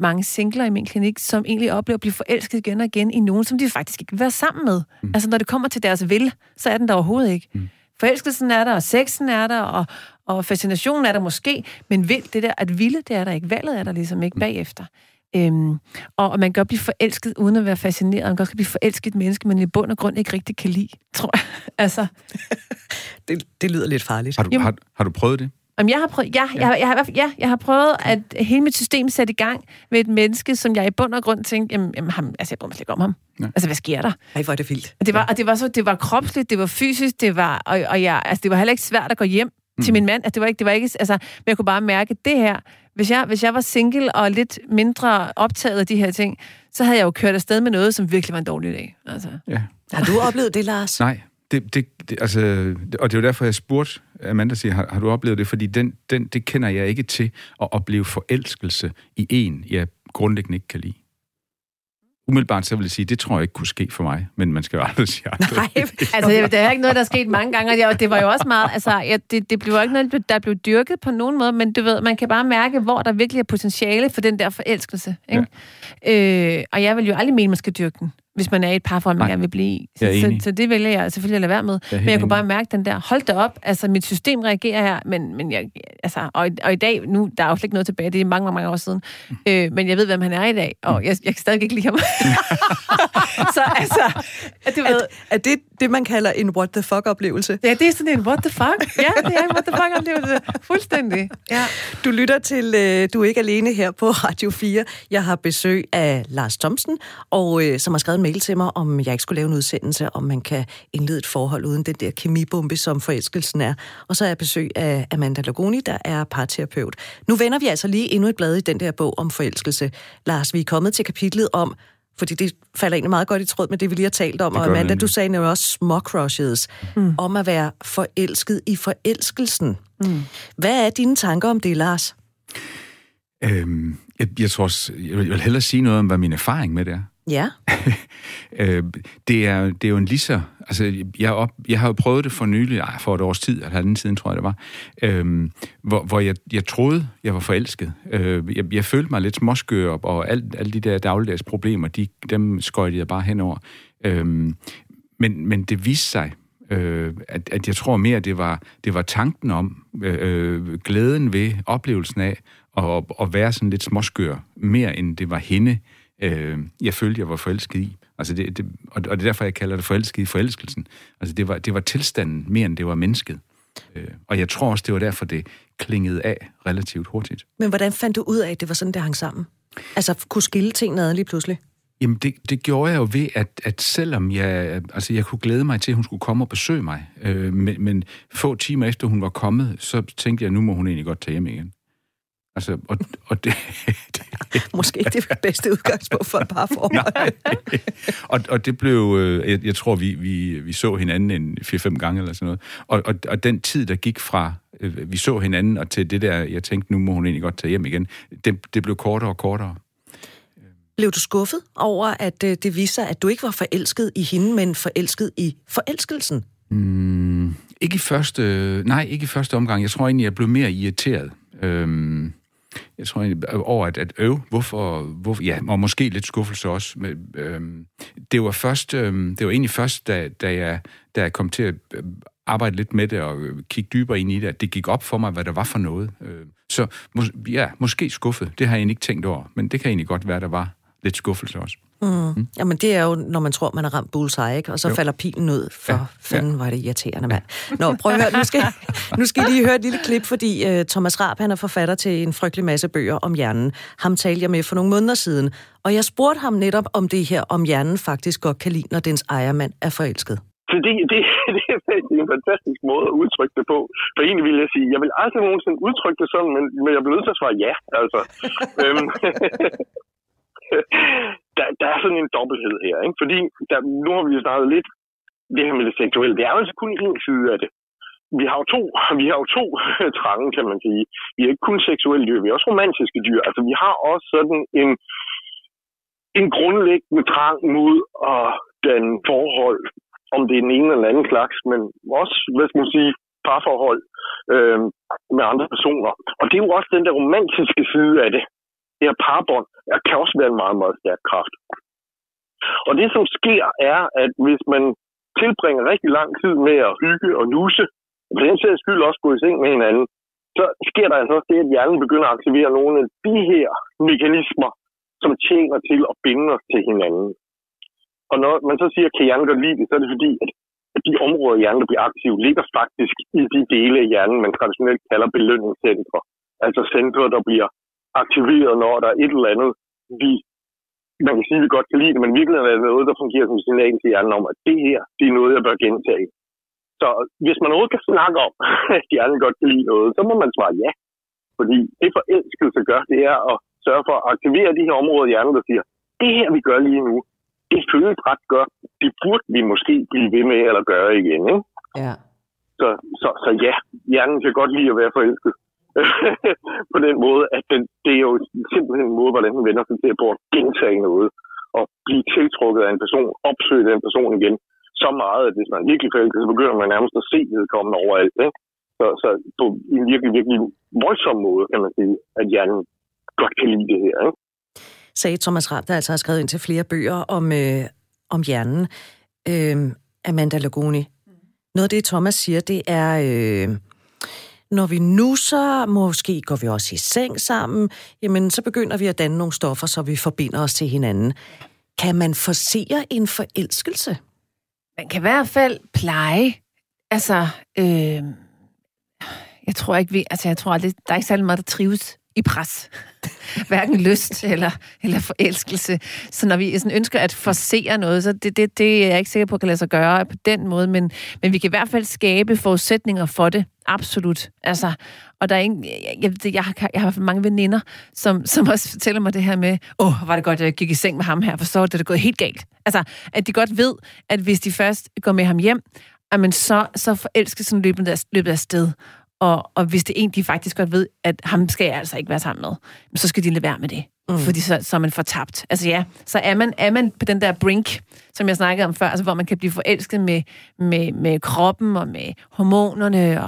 mange singler i min klinik, som egentlig oplever at blive forelsket igen og igen i nogen, som de faktisk ikke vil være sammen med. Mm. Altså, når det kommer til deres vil, så er den der overhovedet ikke. Mm. Forelskelsen er der, og sexen er der, og fascinationen er der måske, men vil det der, at ville, det er der ikke. Valget er der ligesom ikke bagefter. Og man kan godt blive forelsket uden at være fascineret. Man kan også blive forelsket et menneske, man i bund og grund ikke rigtig kan lide, tror jeg. Altså. det lyder lidt farligt. Har du prøvet det? Jamen, jeg har prøvet, at hele mit system sætte i gang med et menneske, som jeg i bund og grund tænkte, jeg bryder mig slet ikke om ham. Ja. Altså, hvad sker der? Ej, hvor er det vildt. Det var kropsligt, det var fysisk, det var heller ikke svært at gå hjem til min mand. Altså, det var ikke, men jeg kunne bare mærke, det her, hvis jeg var single og lidt mindre optaget af de her ting, så havde jeg jo kørt afsted med noget, som virkelig var en dårlig dag. Altså. Ja. Har du oplevet det, Lars? Nej. Og det er jo derfor, jeg spurgte Amanda, siger, har du oplevet det? Fordi det kender jeg ikke til, at opleve forelskelse i en, jeg grundlæggende ikke kan lide. Umiddelbart så vil jeg sige, det tror jeg ikke kunne ske for mig, men man skal jo aldrig sige aldrig. Nej, altså det er ikke noget, der er sket mange gange, og det var jo også meget, det blev jo ikke noget, der blev dyrket på nogen måde, men du ved, man kan bare mærke, hvor der virkelig er potentiale for den der forelskelse. Ikke? Ja. Og jeg vil jo aldrig mene, man skal dyrke den, hvis man er i et parforhold, man gerne vil blive i. Så det vælger jeg selvfølgelig at lade være med. Men jeg kunne bare mærke den der, hold da op, altså mit system reagerer her, men jeg, altså, og i dag, nu, der er jo slet ikke noget tilbage, det er mange år siden, men jeg ved, hvem han er i dag, og jeg kan stadig ikke lide ham. Så altså, du ved... Er det det, man kalder en what the fuck-oplevelse? Ja, det er sådan en what the fuck. Ja, det er en what the fuck-oplevelse. Fuldstændig. Ja. Du lytter til Du er ikke alene her på Radio 4. Jeg har besøg af Lars Thomsen, og som har skrevet en mail til mig, om jeg ikke skulle lave en udsendelse, om man kan indlede et forhold uden den der kemibombe, som forelskelsen er. Og så er jeg besøg af Amanda Lagoni, der er parterapeut. Nu vender vi altså lige endnu et blad i den der bog om forelskelse. Lars, vi er kommet til kapitlet om, fordi det falder egentlig meget godt i tråd med det, vi lige har talt om. Og Amanda, du sagde jo også småcrushes, om at være forelsket i forelskelsen. Mm. Hvad er dine tanker om det, Lars? Jeg tror også, jeg vil hellere sige noget om, hvad min erfaring med det er. Ja. Det er jo en lige så... Altså, jeg har jo prøvet det for nylig, for et års tid, eller halvanden siden, tror jeg det var, hvor jeg troede, jeg var forelsket. Jeg følte mig lidt småskør op, og alle de der dagligdags problemer, dem skøjtede jeg bare henover. Men det viste sig, at jeg tror mere, det var tanken om, glæden ved, oplevelsen af, at være sådan lidt småskør, mere end det var hende, jeg følte, jeg var forelsket i. Altså og det er derfor, jeg kalder det forelsket i forelskelsen. Altså det var tilstanden mere, end det var mennesket. Og jeg tror også, det var derfor, det klingede af relativt hurtigt. Men hvordan fandt du ud af, at det var sådan, det hang sammen? Altså kunne skille ting ad lige pludselig? Jamen det gjorde jeg jo ved, at selvom jeg kunne glæde mig til, at hun skulle komme og besøge mig, men få timer efter, hun var kommet, så tænkte jeg, nu må hun egentlig godt tage hjem igen. Altså, og det... Måske ikke det bedste udgangspunkt for et parforhold. og det blev... Jeg tror, vi så hinanden en 4-5 gange eller sådan noget. Og den tid, der gik fra, vi så hinanden, og til det der, jeg tænkte, nu må hun egentlig godt tage hjem igen, det blev kortere og kortere. Blev du skuffet over, at det viser, at du ikke var forelsket i hende, men forelsket i forelskelsen? Ikke i første omgang. Jeg tror egentlig, jeg blev mere irriteret. Jeg tror egentlig over at øve, hvorfor ja, og måske lidt skuffelse også. Men, det var egentlig først, da jeg kom til at arbejde lidt med det og kigge dybere ind i det, at det gik op for mig, hvad der var for noget. Så ja, måske skuffet. Det har jeg egentlig ikke tænkt over, men det kan egentlig godt være, der var lidt skuffelse også. Mm. Jamen det er jo, når man tror, man har ramt bullseye, ikke? Og så falder pilen ud. For fanden var det irriterende, mand. Nå, prøv at høre, nu skal I lige høre et lille klip, fordi Thomas Raab, han er forfatter til en frygtelig masse bøger om hjernen. Ham talte jeg med for nogle måneder siden, og jeg spurgte ham netop om det her, om hjernen faktisk godt kan lide, når dens ejermand er forelsket. Så det er en fantastisk måde at udtrykke det på. For egentlig ville jeg sige, jeg vil aldrig nogensinde udtrykke det sådan, men jeg blev nødt til at svare ja, altså. Der er sådan en dobbelthed her, ikke? Fordi nu har vi jo startet lidt det her med det seksuelle. Det er jo altså kun én side af det. Vi har jo to trange, kan man sige. Vi er ikke kun seksuelle dyr, vi er også romantiske dyr. Altså, vi har også sådan en grundlæggende trang mod at danne forhold, om det er den ene eller anden slags, men også, hvad skal man sige, parforhold med andre personer. Og det er jo også den der romantiske side af det. Det her parbånd kan også være en meget, meget stærk kraft. Og det, som sker, er, at hvis man tilbringer rigtig lang tid med at hygge og nusse, og for den sags skyld også gå i seng med hinanden, så sker der altså også det, at hjernen begynder at aktivere nogle af de her mekanismer, som tjener til at binde os til hinanden. Og når man så siger, kan hjernen godt lide det, så er det fordi, at de områder i hjernen, der bliver aktive, ligger faktisk i de dele af hjernen, man traditionelt kalder belønningscentre. Altså centre, der bliver aktiveret, når der er et eller andet, man kan sige, vi godt kan lide det, men virkelig er det noget, der fungerer som signal til hjernen om, at det her, det er noget, jeg bør gentage. Så hvis man overhovedet kan snakke om, at hjernen godt kan lide noget, så må man svare ja. Fordi det forelskelse gør, det er at sørge for at aktivere de her områder i hjernen, der siger, det her, vi gør lige nu, det føles ret godt, det burde vi måske blive ved med eller gøre igen, ikke? Ja. Så ja, hjernen kan godt lide at være forelsket. På den måde, at det er jo simpelthen en måde, hvordan den vender sig til at prøve at gentage noget og blive tiltrukket af en person, opsøge den person igen så meget, at hvis man virkelig forelsker, så begynder man nærmest at se vedkommende overalt, ikke? Så på en virkelig, virkelig voldsom måde, kan man sige, at hjernen godt kan lide det her, ikke? Sagde Thomas Raab, der altså har skrevet ind til flere bøger om hjernen. Amanda Lagoni. Noget af det, Thomas siger, det er... Når vi nusser, måske går vi også i seng sammen, jamen så begynder vi at danne nogle stoffer, så vi forbinder os til hinanden. Kan man forsere en forelskelse? Man kan i hvert fald pleje. Altså, jeg tror ikke, der er ikke særlig meget, der trives i pres. Hverken lyst eller forelskelse. Så når vi sådan ønsker at forsere noget, så det er jeg ikke sikker på, at kan lade sig gøre på den måde, men vi kan i hvert fald skabe forudsætninger for det. Absolut. Altså, og der er ingen... Jeg har mange veninder, som også fortæller mig det her med, var det godt, at jeg gik i seng med ham her, for så er det gået helt galt. Altså, at de godt ved, at hvis de først går med ham hjem, jamen så forelskelsen løbet af sted. Og hvis det er en, de faktisk godt ved, at ham skal jeg altså ikke være sammen med, så skal de lade være med det. Mm. Fordi så er man fortabt. Altså ja, så er man på den der brink, som jeg snakkede om før, altså, hvor man kan blive forelsket med kroppen og med hormonerne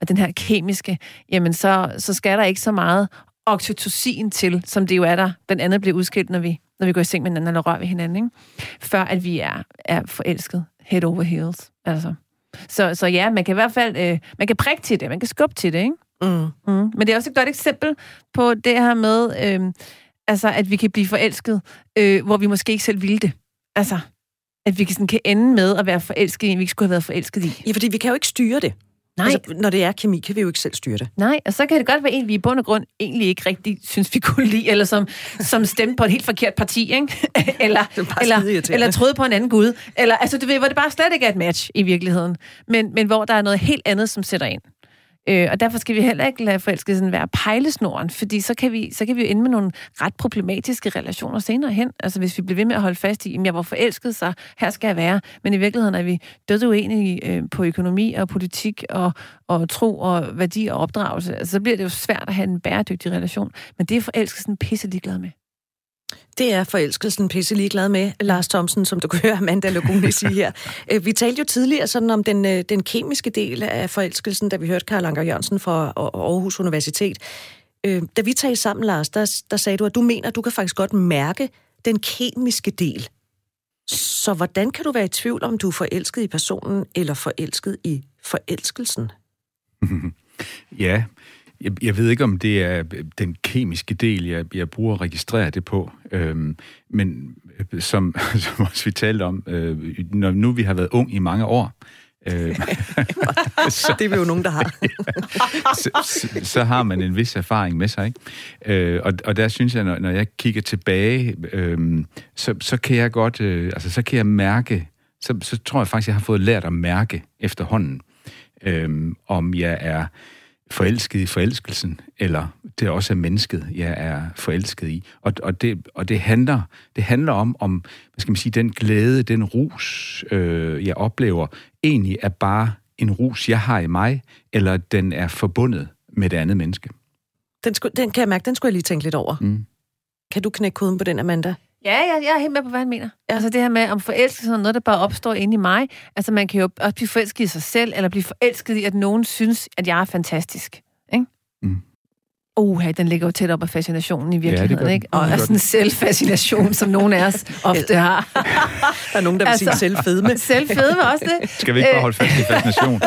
og den her kemiske, jamen så skal der ikke så meget oxytocin til, som det jo er der. Den anden bliver udskilt, når vi går i seng med hinanden eller rører ved hinanden, ikke? Før at vi er forelsket head over heels, altså. Så ja, man kan i hvert fald man kan prikke til det, man kan skubbe til det, ikke? Mm. Mm. Men det er også et godt eksempel på det her med, at vi kan blive forelsket, hvor vi måske ikke selv ville det. Altså, at vi kan ende med at være forelsket i, vi ikke skulle have været forelsket i. Ja, fordi vi kan jo ikke styre det. Nej. Altså, når det er kemi, kan vi jo ikke selv styre det. Nej, og så kan det godt være en, vi i bund og grund egentlig ikke rigtig synes, vi kunne lide, eller som stemte på et helt forkert parti, ikke? eller troede på en anden gud. Eller, altså, du ved, hvor det bare slet ikke er et match i virkeligheden, men hvor der er noget helt andet, som sætter ind. Og derfor skal vi heller ikke lade forelskelsen være pejlesnoren, fordi så kan vi jo ende med nogle ret problematiske relationer senere hen. Altså hvis vi bliver ved med at holde fast i, at jeg var forelsket, så her skal jeg være. Men i virkeligheden er vi døde uenige på økonomi og politik og tro og værdi og opdragelse. Altså så bliver det jo svært at have en bæredygtig relation. Men det er forelskelsen pisse ligeglad med. Det er forelskelsen pisse ligeglad med, Lars Thomsen, som du kan høre Amanda Lagoni sige her. Vi talte jo tidligere sådan om den kemiske del af forelskelsen, da vi hørte Karl Anker Jørgensen fra Aarhus Universitet. Da vi talte sammen, Lars, der sagde du, at du mener, at du kan faktisk godt mærke den kemiske del. Så hvordan kan du være i tvivl, om du er forelsket i personen eller forelsket i forelskelsen? Ja, jeg ved ikke, om det er den kemiske del, jeg bruger at registrere det på, men som også vi talte om, når nu vi har været ung i mange år. Det er vi jo nogen, der har. så har man en vis erfaring med sig, ikke? Og der synes jeg, når jeg kigger tilbage, så kan jeg godt, så kan jeg mærke, så tror jeg faktisk, jeg har fået lært at mærke efterhånden, om jeg er forelsket i forelskelsen, eller det også er mennesket, jeg er forelsket i. Og det handler om, hvad skal man sige, den glæde, den rus, jeg oplever, egentlig er bare en rus, jeg har i mig, eller den er forbundet med det andet menneske. Den kan jeg mærke, den skulle jeg lige tænke lidt over. Mm. Kan du knække koden på den, Amanda? Ja, jeg er helt med på, hvad han mener. Ja. Altså det her med, om forelskelse er noget, der bare opstår inde i mig. Altså man kan jo også blive forelsket i sig selv, eller blive forelsket i, at nogen synes, at jeg er fantastisk. Ikke? Mm. Den ligger jo tæt op af fascinationen i virkeligheden, ikke? Og er sådan en selvfascination, som nogen af os ofte har. Der er nogen, der vil sige selvfedme. Selvfedme, også det. Skal vi ikke bare holde fast i fascination?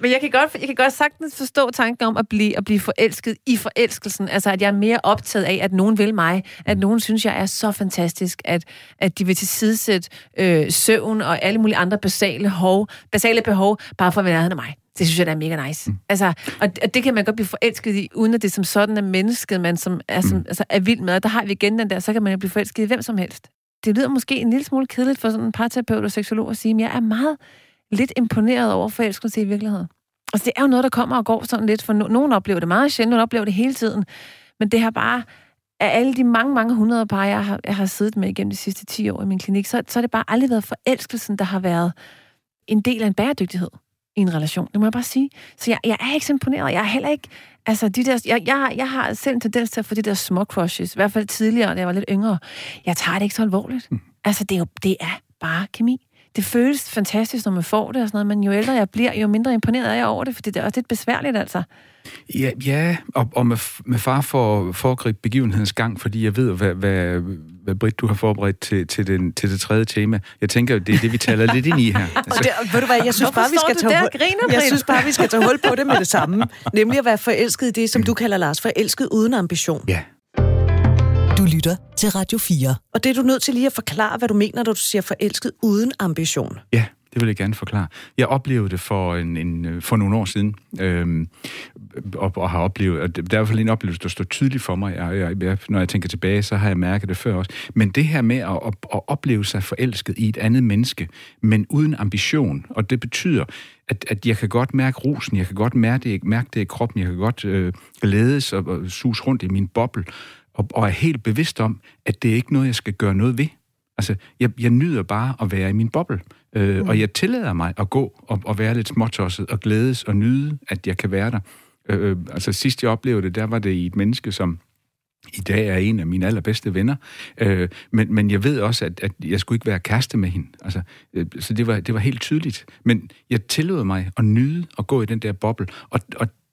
Men jeg kan godt sagtens forstå tanken om at blive forelsket i forelskelsen. Altså, at jeg er mere optaget af, at nogen vil mig, at nogen synes, jeg er så fantastisk, at de vil tilsidesætte søvn og alle mulige andre basale behov, bare for at være nærheden af mig. Det synes jeg, der er mega nice. Altså, og det kan man godt blive forelsket i, uden at det som sådan er mennesket, man er vild med. Og der har vi igen den der, så kan man jo blive forelsket i hvem som helst. Det lyder måske en lille smule kedeligt for sådan en parterapeut og seksolog at sige, men jeg er meget lidt imponeret over forelskelse i virkeligheden. Altså, det er jo noget, der kommer og går sådan lidt, for nogen oplever det meget sjældent, nogen oplever det hele tiden. Men det har bare, af alle de mange, mange hundrede par, jeg har siddet med igennem de sidste 10 år i min klinik, så har det bare aldrig været forelskelsen, der har været en del af en bæredygtighed i en relation. Det må jeg bare sige. Så jeg er ikke så imponeret. Jeg er heller ikke... Altså, de der... Jeg har selv en tendens til at få de der små crushes. I hvert fald tidligere, da jeg var lidt yngre. Jeg tager det ikke så alvorligt. Altså, det er bare kemi. Det føles fantastisk, når man får det og sådan noget, men jo ældre jeg bliver, jo mindre imponeret er jeg over det, for det er også lidt besværligt, altså. Ja, og med far for at foregribe begivenhedens gang, fordi jeg ved, hvad Britt, du har forberedt til det tredje tema. Jeg tænker, det er det, vi taler lidt ind i her. Altså. Og ved du hvad, jeg synes bare, vi skal tage hul på det med det samme. Nemlig at være forelsket i det, som du kalder, Lars, forelsket uden ambition. Ja. Du lytter til Radio 4. Og det er du nødt til lige at forklare, hvad du mener, når du siger forelsket uden ambition. Ja, det vil jeg gerne forklare. Jeg oplevede det for nogle år siden, og har oplevet, og der er i hvert fald en oplevelse, der står tydeligt for mig. Når jeg tænker tilbage, så har jeg mærket det før også. Men det her med at opleve sig forelsket i et andet menneske, men uden ambition, og det betyder, at jeg kan godt mærke rosen, jeg kan godt mærke det i kroppen, jeg kan godt glædes og sus rundt i min boble, og er helt bevidst om, at det ikke er noget, jeg skal gøre noget ved. Altså, jeg nyder bare at være i min boble, og jeg tillader mig at gå og være lidt småtosset og glædes og nyde, at jeg kan være der. Altså, sidst jeg oplevede det, der var det i et menneske, som i dag er en af mine allerbedste venner, men jeg ved også, at jeg skulle ikke være kæreste med hende. Altså, så det var helt tydeligt. Men jeg tillod mig at nyde at gå i den der boble, og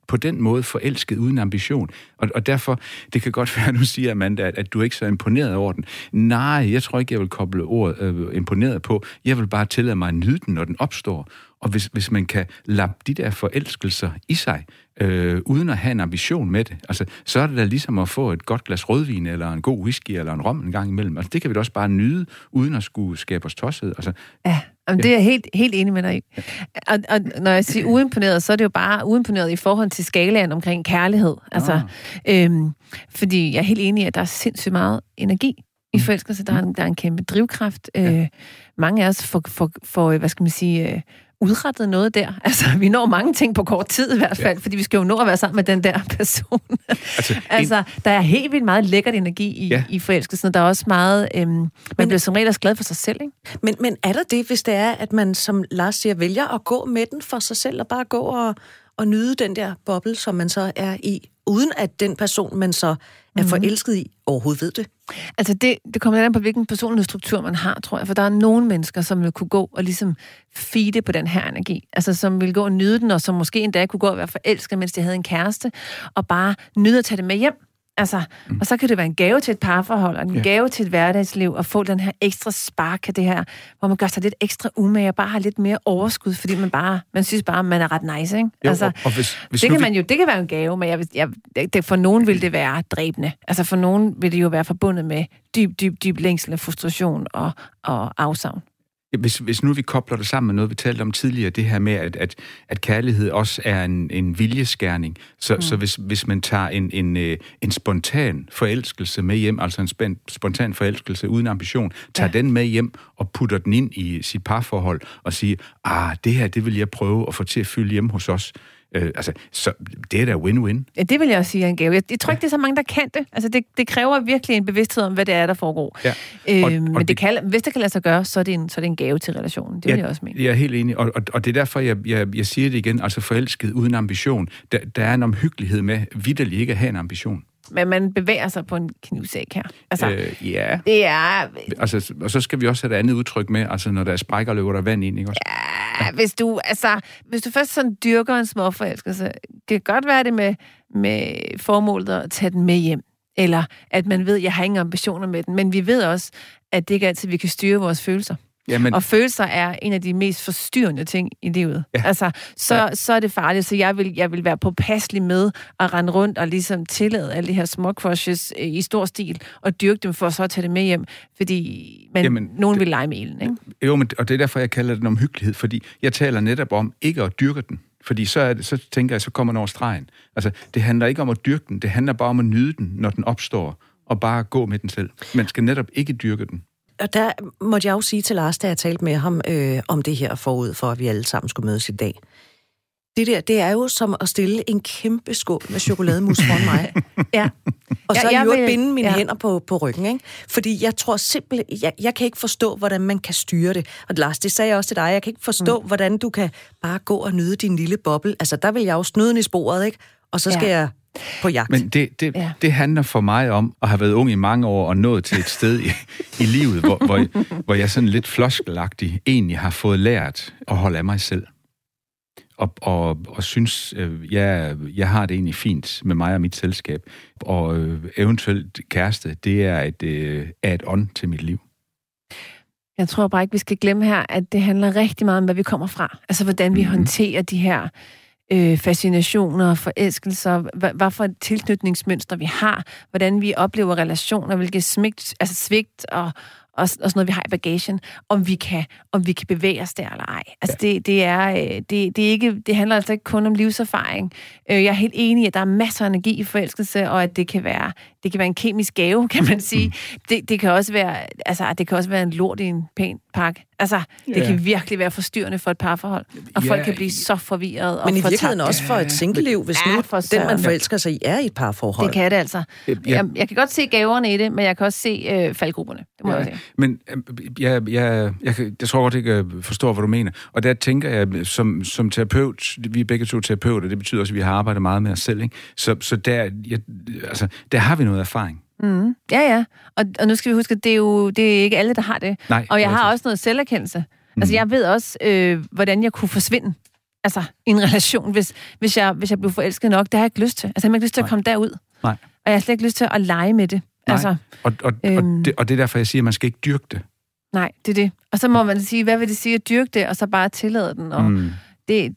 på den måde forelsket uden ambition. Og derfor, det kan godt være, at du siger, Amanda, at du er ikke så imponeret over den. Nej, jeg tror ikke, jeg vil koble ordet imponeret på. Jeg vil bare tillade mig at nyde den, når den opstår. Og hvis man kan lappe de der forelskelser i sig, uden at have en ambition med det, altså, så er det da ligesom at få et godt glas rødvin, eller en god whisky, eller en rom en gang imellem. Altså, det kan vi da også bare nyde, uden at skulle skabe os tosset. Altså, ja. Jamen, det er jeg helt enig med dig i. Og når jeg siger uimponeret, så er det jo bare uimponeret i forhold til skalaen omkring kærlighed. Altså, fordi jeg er helt enig i, at der er sindssygt meget energi i forelskelse. Der er en kæmpe drivkraft. Mange af os får, hvad skal man sige... udrettet noget der. Altså, vi når mange ting på kort tid i hvert fald, fordi vi skal jo nå at være sammen med den der person. Altså der er helt vildt meget lækkert energi i forelskelsen, og der er også meget... man bliver som regel også glad for sig selv, ikke? Men er der det, hvis det er, at man, som Lars siger, vælger at gå med den for sig selv, og bare gå og nyde den der boble, som man så er i, uden at den person, man så er forelsket i, overhovedet ved det? Altså, det kommer an på, hvilken personlighedsstruktur man har, tror jeg. For der er nogle mennesker, som vil kunne gå og ligesom feede på den her energi. Altså, som vil gå og nyde den, og som måske endda kunne gå og være forelsket, mens de havde en kæreste, og bare nyde at tage det med hjem. Altså, og så kan det være en gave til et parforhold, og en gave til et hverdagsliv, og få den her ekstra spark af det her, hvor man gør sig lidt ekstra umage, og bare har lidt mere overskud, fordi man synes bare, man er ret nice, ikke? Jo, altså, og hvis det kan man jo, det kan være en gave, men for nogen vil det være dræbende. Altså, for nogen vil det jo være forbundet med dyb længsel og frustration og afsavn. Hvis nu vi kobler det sammen med noget, vi talte om tidligere, det her med, at kærlighed også er en viljeskærning, så hvis man tager en spontan forelskelse med hjem, altså en spontan forelskelse uden ambition, tager den med hjem og putter den ind i sit parforhold og siger, det her, det vil jeg prøve at få til at fylde hjem hos os. Altså, så det er da win-win. Ja, det vil jeg også sige er en gave. Jeg tror ikke, det er så mange, der kan det. Altså, det kræver virkelig en bevidsthed om, hvad det er, der foregår. Ja. Men hvis det kan lade sig gøre, så er det en gave til relationen. Det vil jeg også mene. Jeg er helt enig. Og det er derfor, jeg siger det igen. Altså, forelsket uden ambition. Der er en omhyggelighed med vitterlig ikke at have en ambition. Men man bevæger sig på en knivsæk her. Altså, ja. Det er... Altså, og så skal vi også have et andet udtryk med, altså, når der er sprækker, løber der vand ind, ikke også? Ja. Ja, hvis du først sådan dyrker en småforelskelse, det kan godt være det med formålet at tage den med hjem. Eller at man ved, at jeg har ingen ambitioner med den. Men vi ved også, at det ikke altid, vi kan styre vores følelser. Jamen. Og følelser er en af de mest forstyrrende ting i livet. Ja. Så er det farligt. Så jeg vil være påpasselig med at rende rundt og ligesom tillade alle de her små crushes i stor stil og dyrke dem for så at tage det med hjem, fordi nogen vil lege med elen, ikke? Jo, men, og det er derfor, jeg kalder det en omhyggelighed, fordi jeg taler netop om ikke at dyrke den. Fordi så tænker jeg, så kommer den over stregen. Altså, det handler ikke om at dyrke den, det handler bare om at nyde den, når den opstår, og bare gå med den selv. Man skal netop ikke dyrke den. Og der måtte jeg også sige til Lars, da jeg talte med ham om det her forud for, at vi alle sammen skulle mødes i dag. Det der, det er jo som at stille en kæmpe skål med chokolademus foran mig. Ja. Og så jeg vil binde mine hænder på ryggen, ikke? Fordi jeg tror simpelthen, jeg kan ikke forstå, hvordan man kan styre det. Og Lars, det sagde jeg også til dig, jeg kan ikke forstå, hvordan du kan bare gå og nyde din lille boble. Altså, der vil jeg jo snyde i sporet, ikke? Og så skal jeg på jagt. Men det handler for mig om at have været ung i mange år og nået til et sted i livet, hvor jeg sådan lidt floskelagtig egentlig har fået lært at holde af mig selv. Og synes, jeg har det egentlig fint med mig og mit selskab. Og eventuelt kæreste, det er et add-on til mit liv. Jeg tror bare ikke, vi skal glemme her, at det handler rigtig meget om, hvad vi kommer fra. Altså, hvordan vi håndterer de her fascinationer, forelskelser, hvad for et tilknytningsmønster vi har, hvordan vi oplever relationer, hvilke svigt og sådan noget, vi har i bagagen, om vi kan bevæge os der eller ej. Altså, det handler altså ikke kun om livserfaring. Jeg er helt enig i, at der er masser af energi i forelskelse, og at det kan være en kemisk gave, kan man sige. Det kan også være, en lort i en pæn pakke. Altså, det kan virkelig være forstyrrende for et parforhold, og folk kan blive så forvirret og fortabt. Men i virkeligheden også for et single-liv, hvis nu den, man forelsker sig i, er i et parforhold. Det kan det altså. Jeg kan godt se gaverne i det, men jeg kan også se faldgrupperne. Det må jeg sige. Men jeg tror godt ikke, jeg forstår, hvad du mener. Og der tænker jeg, som terapeut, vi er begge to terapeuter, det betyder også, at vi har arbejdet meget med os selv, ikke? Så der har vi noget erfaring. Mm. Ja. Og nu skal vi huske, at det er ikke alle, der har det. Nej, og jeg har også noget selverkendelse. Altså, jeg ved også, hvordan jeg kunne forsvinde i en relation, hvis jeg blev forelsket nok. Det har jeg ikke lyst til. Altså, jeg har ikke lyst til at komme derud. Nej. Og jeg har slet ikke lyst til at lege med det. Altså, og det er derfor, jeg siger, at man skal ikke dyrke det. Nej, det er det. Og så må man sige, hvad vil det sige at dyrke det, og så bare tillade den. Og det er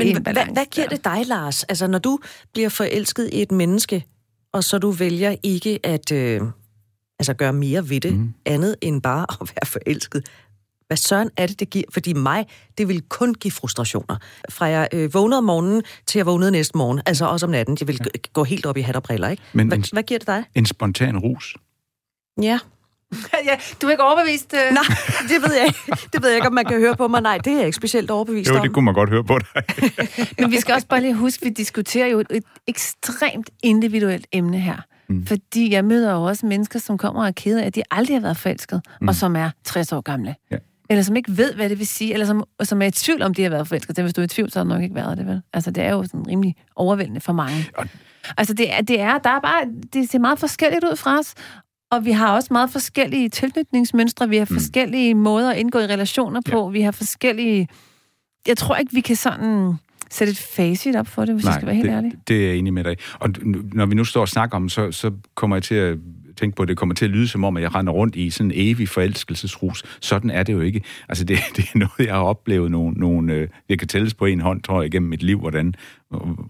en balance. Hvad giver det dig, Lars? Altså, når du bliver forelsket i et menneske, og så du vælger ikke at gøre mere ved det, andet end bare at være forelsket. Hvad søren er det giver? Fordi mig, det vil kun give frustrationer. Fra jeg vågnede om morgenen, til jeg vågnede næste morgen, altså også om natten. Jeg vil gå helt op i hat og briller, ikke? Men hvad giver det dig? En spontan rus. Ja. Du er ikke overbevist? Nej, det ved jeg ikke. Det ved jeg ikke, om man kan høre på mig. Nej, det er jeg ikke specielt overbevist om. Jo, det kunne man godt høre på dig. Men vi skal også bare lige huske, vi diskuterer jo et ekstremt individuelt emne her. Mm. Fordi jeg møder jo også mennesker, som kommer og er kede af, at de aldrig har været forelsket, og som er 60 år gamle. Ja. Eller som ikke ved, hvad det vil sige, eller som er i tvivl om, de har været forelsket. Hvis du er i tvivl, så har det nok ikke været det, vel? Altså, det er jo sådan rimelig overvældende for mange. Altså, det ser meget forskelligt ud fra os, og vi har også meget forskellige tilknytningsmønstre, vi har forskellige måder at indgå i relationer på, vi har forskellige... Jeg tror ikke, vi kan sådan sætte et facit op for det, hvis jeg skal være helt ærlig. Det er jeg enig med dig. Og når vi nu står og snakker om det, så kommer jeg til at tænke på, at det kommer til at lyde som om, at jeg render rundt i sådan en evig forelskelsesrus. Sådan er det jo ikke. Altså, det er noget, jeg har oplevet nogle jeg kan tælles på en hånd, tror jeg, gennem mit liv,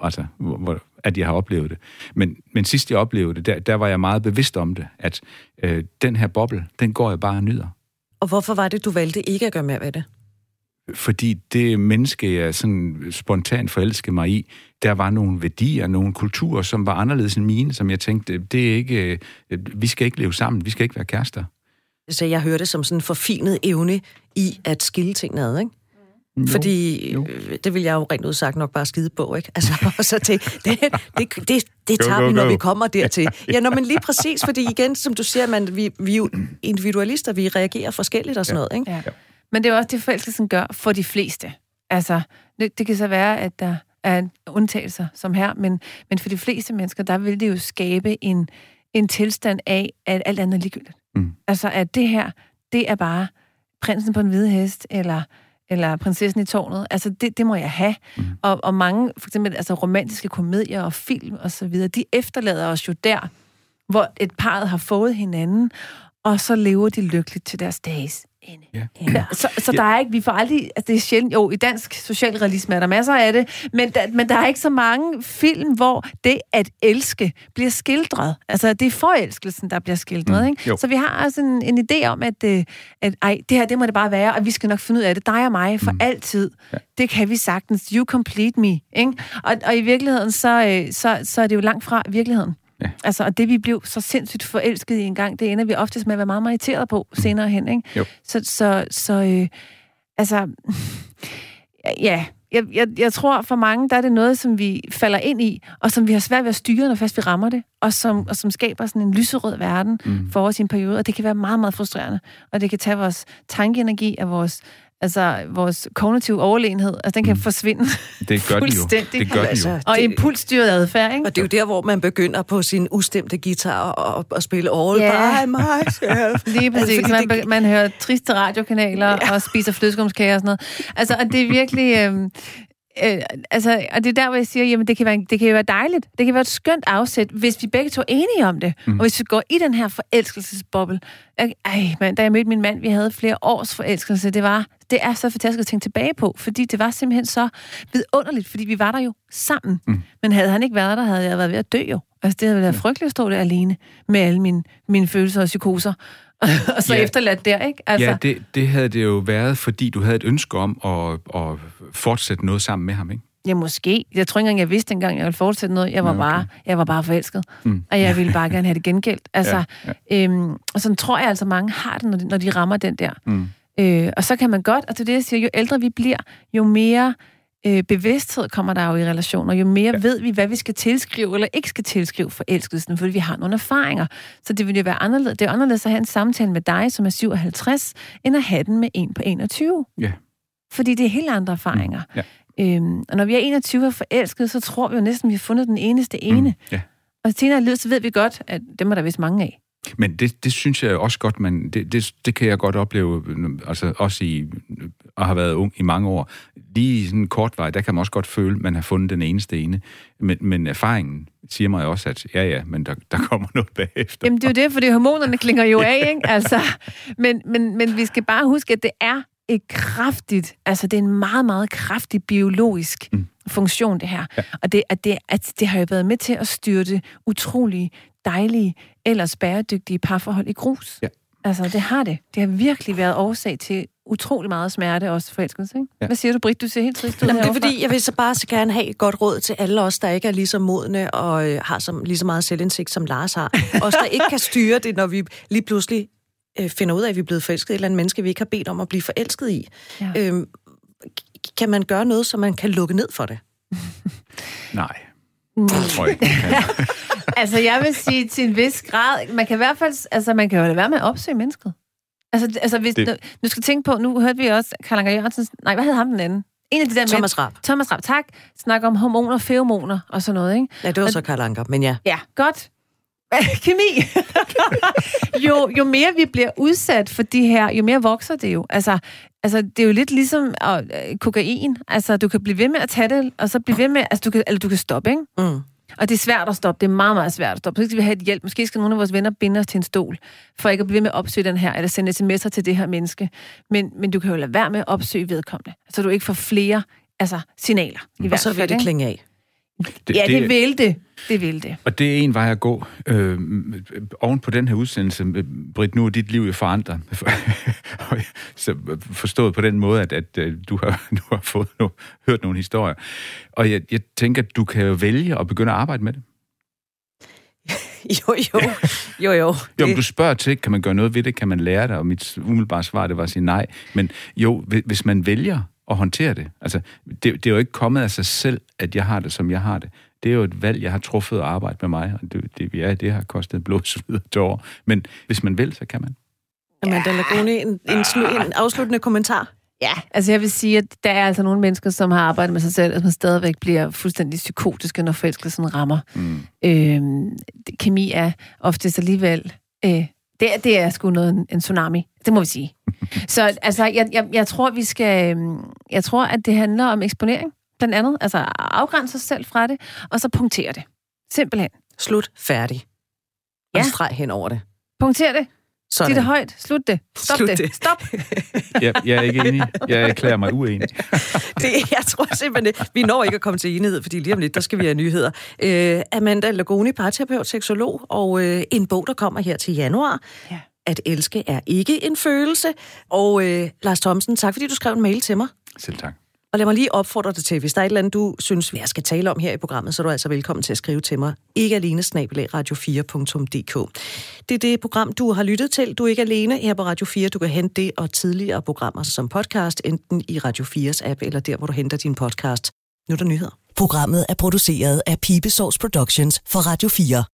at jeg har oplevet det. Men sidst jeg oplevede det, der var jeg meget bevidst om det, at den her boble, den går jeg bare og nyder. Og hvorfor var det, du valgte ikke at gøre mere ved det? Fordi det menneske, jeg sådan spontant forelskede mig i, der var nogle værdier, nogle kulturer, som var anderledes end mine, som jeg tænkte, det er ikke, vi skal ikke leve sammen, vi skal ikke være kærester. Så jeg hørte det som sådan en forfinet evne i at skille tingene ad, ikke? Jo, fordi det vil jeg jo rent udsagt nok bare skide på, ikke? Altså, så det tager vi, når vi kommer dertil. Ja, men lige præcis, fordi igen, som du siger, vi er jo individualister, vi reagerer forskelligt og sådan noget, ikke? Ja. Men det er også det, forelskelsen gør for de fleste. Altså, det kan så være, at der er undtagelser som her, men for de fleste mennesker, der vil det jo skabe en tilstand af, at alt andet er ligegyldigt. Altså, at det her, det er bare prinsen på en hvide hest, eller eller Prinsessen i Tårnet. Altså, det må jeg have. Mm. Og mange, for eksempel, altså romantiske komedier og film og så videre, de efterlader os jo der, hvor et parret har fået hinanden, og så lever de lykkeligt til deres dages ende. Yeah. Så der er ikke, vi får aldrig, altså det er sjældent, jo, i dansk socialrealisme er der masser af det, men der er ikke så mange film, hvor det at elske bliver skildret. Altså, det er forelskelsen, der bliver skildret, ikke? Så vi har også en idé om, at ej, det her, det må det bare være, og vi skal nok finde ud af det, dig og mig, for altid. Ja. Det kan vi sagtens. You complete me, ikke? Og i virkeligheden, så er det jo langt fra virkeligheden. Ja. Altså, og det vi blev så sindssygt forelsket i en gang, det ender vi oftest med at være meget, meget irriteret på senere hen, ikke? Jo. Så altså, ja, jeg tror for mange, der er det noget, som vi falder ind i, og som vi har svært ved at styre, når først vi rammer det, og som skaber sådan en lyserød verden for os i en periode, og det kan være meget, meget frustrerende, og det kan tage vores tankeenergi af vores kognitive overlegenhed, altså den kan forsvinde. Det gør den jo. Det gør den jo. Og impulsstyret adfærd, ikke? Og det er jo der, hvor man begynder på sin ustemte guitar og spille all by myself. Lige præcis. Altså, man hører triste radiokanaler og spiser flødeskumskager og sådan noget. Altså, og det er virkelig... og det er der, hvor jeg siger, jamen det kan være dejligt. Det kan være et skønt afsæt, hvis vi begge to er enige om det. Og hvis vi går i den her forelskelsesboble. Ej, mand, da jeg mødte min mand, vi havde flere års forelskelse. Det er så fantastisk at tænke tilbage på, fordi det var simpelthen så vidunderligt, fordi vi var der jo sammen. Men havde han ikke været der, havde jeg været ved at dø jo. Altså, det havde været frygteligt at stå der alene med alle mine følelser og psykoser. Og så efterladt der, ikke? Altså. Ja, det havde det jo været, fordi du havde et ønske om at fortsætte noget sammen med ham, ikke? Ja, måske. Jeg tror ikke engang, jeg vidste engang, jeg ville fortsætte noget. Jeg var bare forelsket. Og jeg ville bare gerne have det gengældt. Altså, og sådan tror jeg altså, mange har det, når de rammer den der. Og så kan man godt, og til det, jeg siger, jo ældre vi bliver, jo mere... bevidsthed kommer der jo i relationer. Jo mere ved vi, hvad vi skal tilskrive eller ikke skal tilskrive forelskelsen, fordi vi har nogle erfaringer. Så det vil jo være anderledes. Det er anderledes at have en samtale med dig, som er 57, end at have den med en på 21. Yeah. Fordi det er helt andre erfaringer. Og når vi er 21 og forelsket, så tror vi jo næsten, vi har fundet den eneste ene. Og senere i livet, så ved vi godt, at dem er der vist mange af. Men det synes jeg også godt, man det kan jeg godt opleve, altså også i og har været ung i mange år. Lige sådan en kort vej, der kan man også godt føle, at man har fundet den eneste ene. Men erfaringen siger mig også, at men der kommer noget bagefter. Jamen det er jo det, fordi hormonerne klinger jo af, ikke? Altså, men vi skal bare huske, at det er et kraftigt, altså det er en meget, meget kraftig biologisk funktion, det her. Ja. Og det har jo været med til at styrte utrolige, dejlige, ellers bæredygtige parforhold i grus. Ja. Altså, det har det. Det har virkelig været årsag til utrolig meget smerte, også forelskelse, ikke? Ja. Hvad siger du, Britt? Du ser helt trist ud. Jamen, det er fordi, jeg vil så bare så gerne have et godt råd til alle os, der ikke er lige så modne og har lige så meget selvindsigt, som Lars har. Os, der ikke kan styre det, når vi lige pludselig finder ud af, at vi er blevet forelsket i et eller andet menneske, vi ikke har bedt om at blive forelsket i. Ja. Kan man gøre noget, så man kan lukke ned for det? Nej. Jeg tror ikke, altså, jeg vil sige til en vis grad, man kan i hvert fald, altså, man kan jo lade være med at opsøge mennesket. Altså hvis, nu skal tænke på, nu hørte vi også Karl Anker Jørgensen, nej, hvad hed ham den anden? En af de der Thomas Raab. Thomas Raab, tak. Snakker om hormoner, feromoner og sådan noget, ikke? Ja, det var så Karl Anker, men ja. Ja, godt. Kemi. Jo mere vi bliver udsat for de her, jo mere vokser det jo. Altså, det er jo lidt ligesom kokain. Altså, du kan blive ved med at tage det, og så blive ved med... Altså, du kan stoppe, ikke? Og det er svært at stoppe. Det er meget, meget svært at stoppe. Så skal vi have et hjælp. Måske skal nogle af vores venner binde os til en stol, for ikke at blive ved med at opsøge den her, eller sende sms'er til det her menneske. Men du kan jo lade være med at opsøge vedkommende, så du ikke får flere signaler. Og så vil det klinge af. Det vil det. Det vil det. Og det er en vej at gå. Oven på den her udsendelse, Britt, nu er dit liv jo forandret. Så forstået på den måde, at du har fået hørt nogle historier. Og jeg tænker, at du kan jo vælge at begynde at arbejde med det. Jo. Jo, men du spørger til, kan man gøre noget ved det? Kan man lære det? Og mit umiddelbare svar, det var at sige nej. Men jo, hvis man vælger at håndtere det. Altså, det er jo ikke kommet af sig selv, at jeg har det, som jeg har det. Det er jo et valg, jeg har truffet at arbejde med mig, og det har kostet blod, sved og tårer. Men hvis man vil, så kan man. Amanda Lagoni, en afsluttende kommentar? Ja, altså jeg vil sige, at der er altså nogle mennesker, som har arbejdet med sig selv, og som stadigvæk bliver fuldstændig psykotiske, når forelskelsen rammer. Kemi er oftest alligevel... det er sgu noget en tsunami, det må vi sige. Så altså, jeg tror, vi skal... Jeg tror, at det handler om eksponering, blandt andet. Altså, afgrænse sig selv fra det, og så punktere det. Simpelthen. Slut. Færdig. Og streg hen over det. Punktere det. Sig det højt. Slut det. Stop det. Stop. Jeg er ikke enig. Jeg erklærer mig uenig. Jeg tror simpelthen, vi når ikke at komme til enighed, fordi lige om lidt, der skal vi have nyheder. Amanda Lagoni, parterapeut, seksolog, og en bog, der kommer her til januar. Ja. At elske er ikke en følelse. Og Lars Thomsen, tak fordi du skrev en mail til mig. Selv tak. Og lad mig lige opfordre dig til, hvis der er et eller andet, du synes, jeg skal tale om her i programmet, så er du altså velkommen til at skrive til mig. Ikke alene @radio4.dk. Det er det program, du har lyttet til. Du er ikke alene her på Radio 4. Du kan hente det og tidligere programmer som podcast, enten i Radio 4's app eller der, hvor du henter din podcast. Nu er der nyheder. Programmet er produceret af Pibesauce Productions for Radio 4.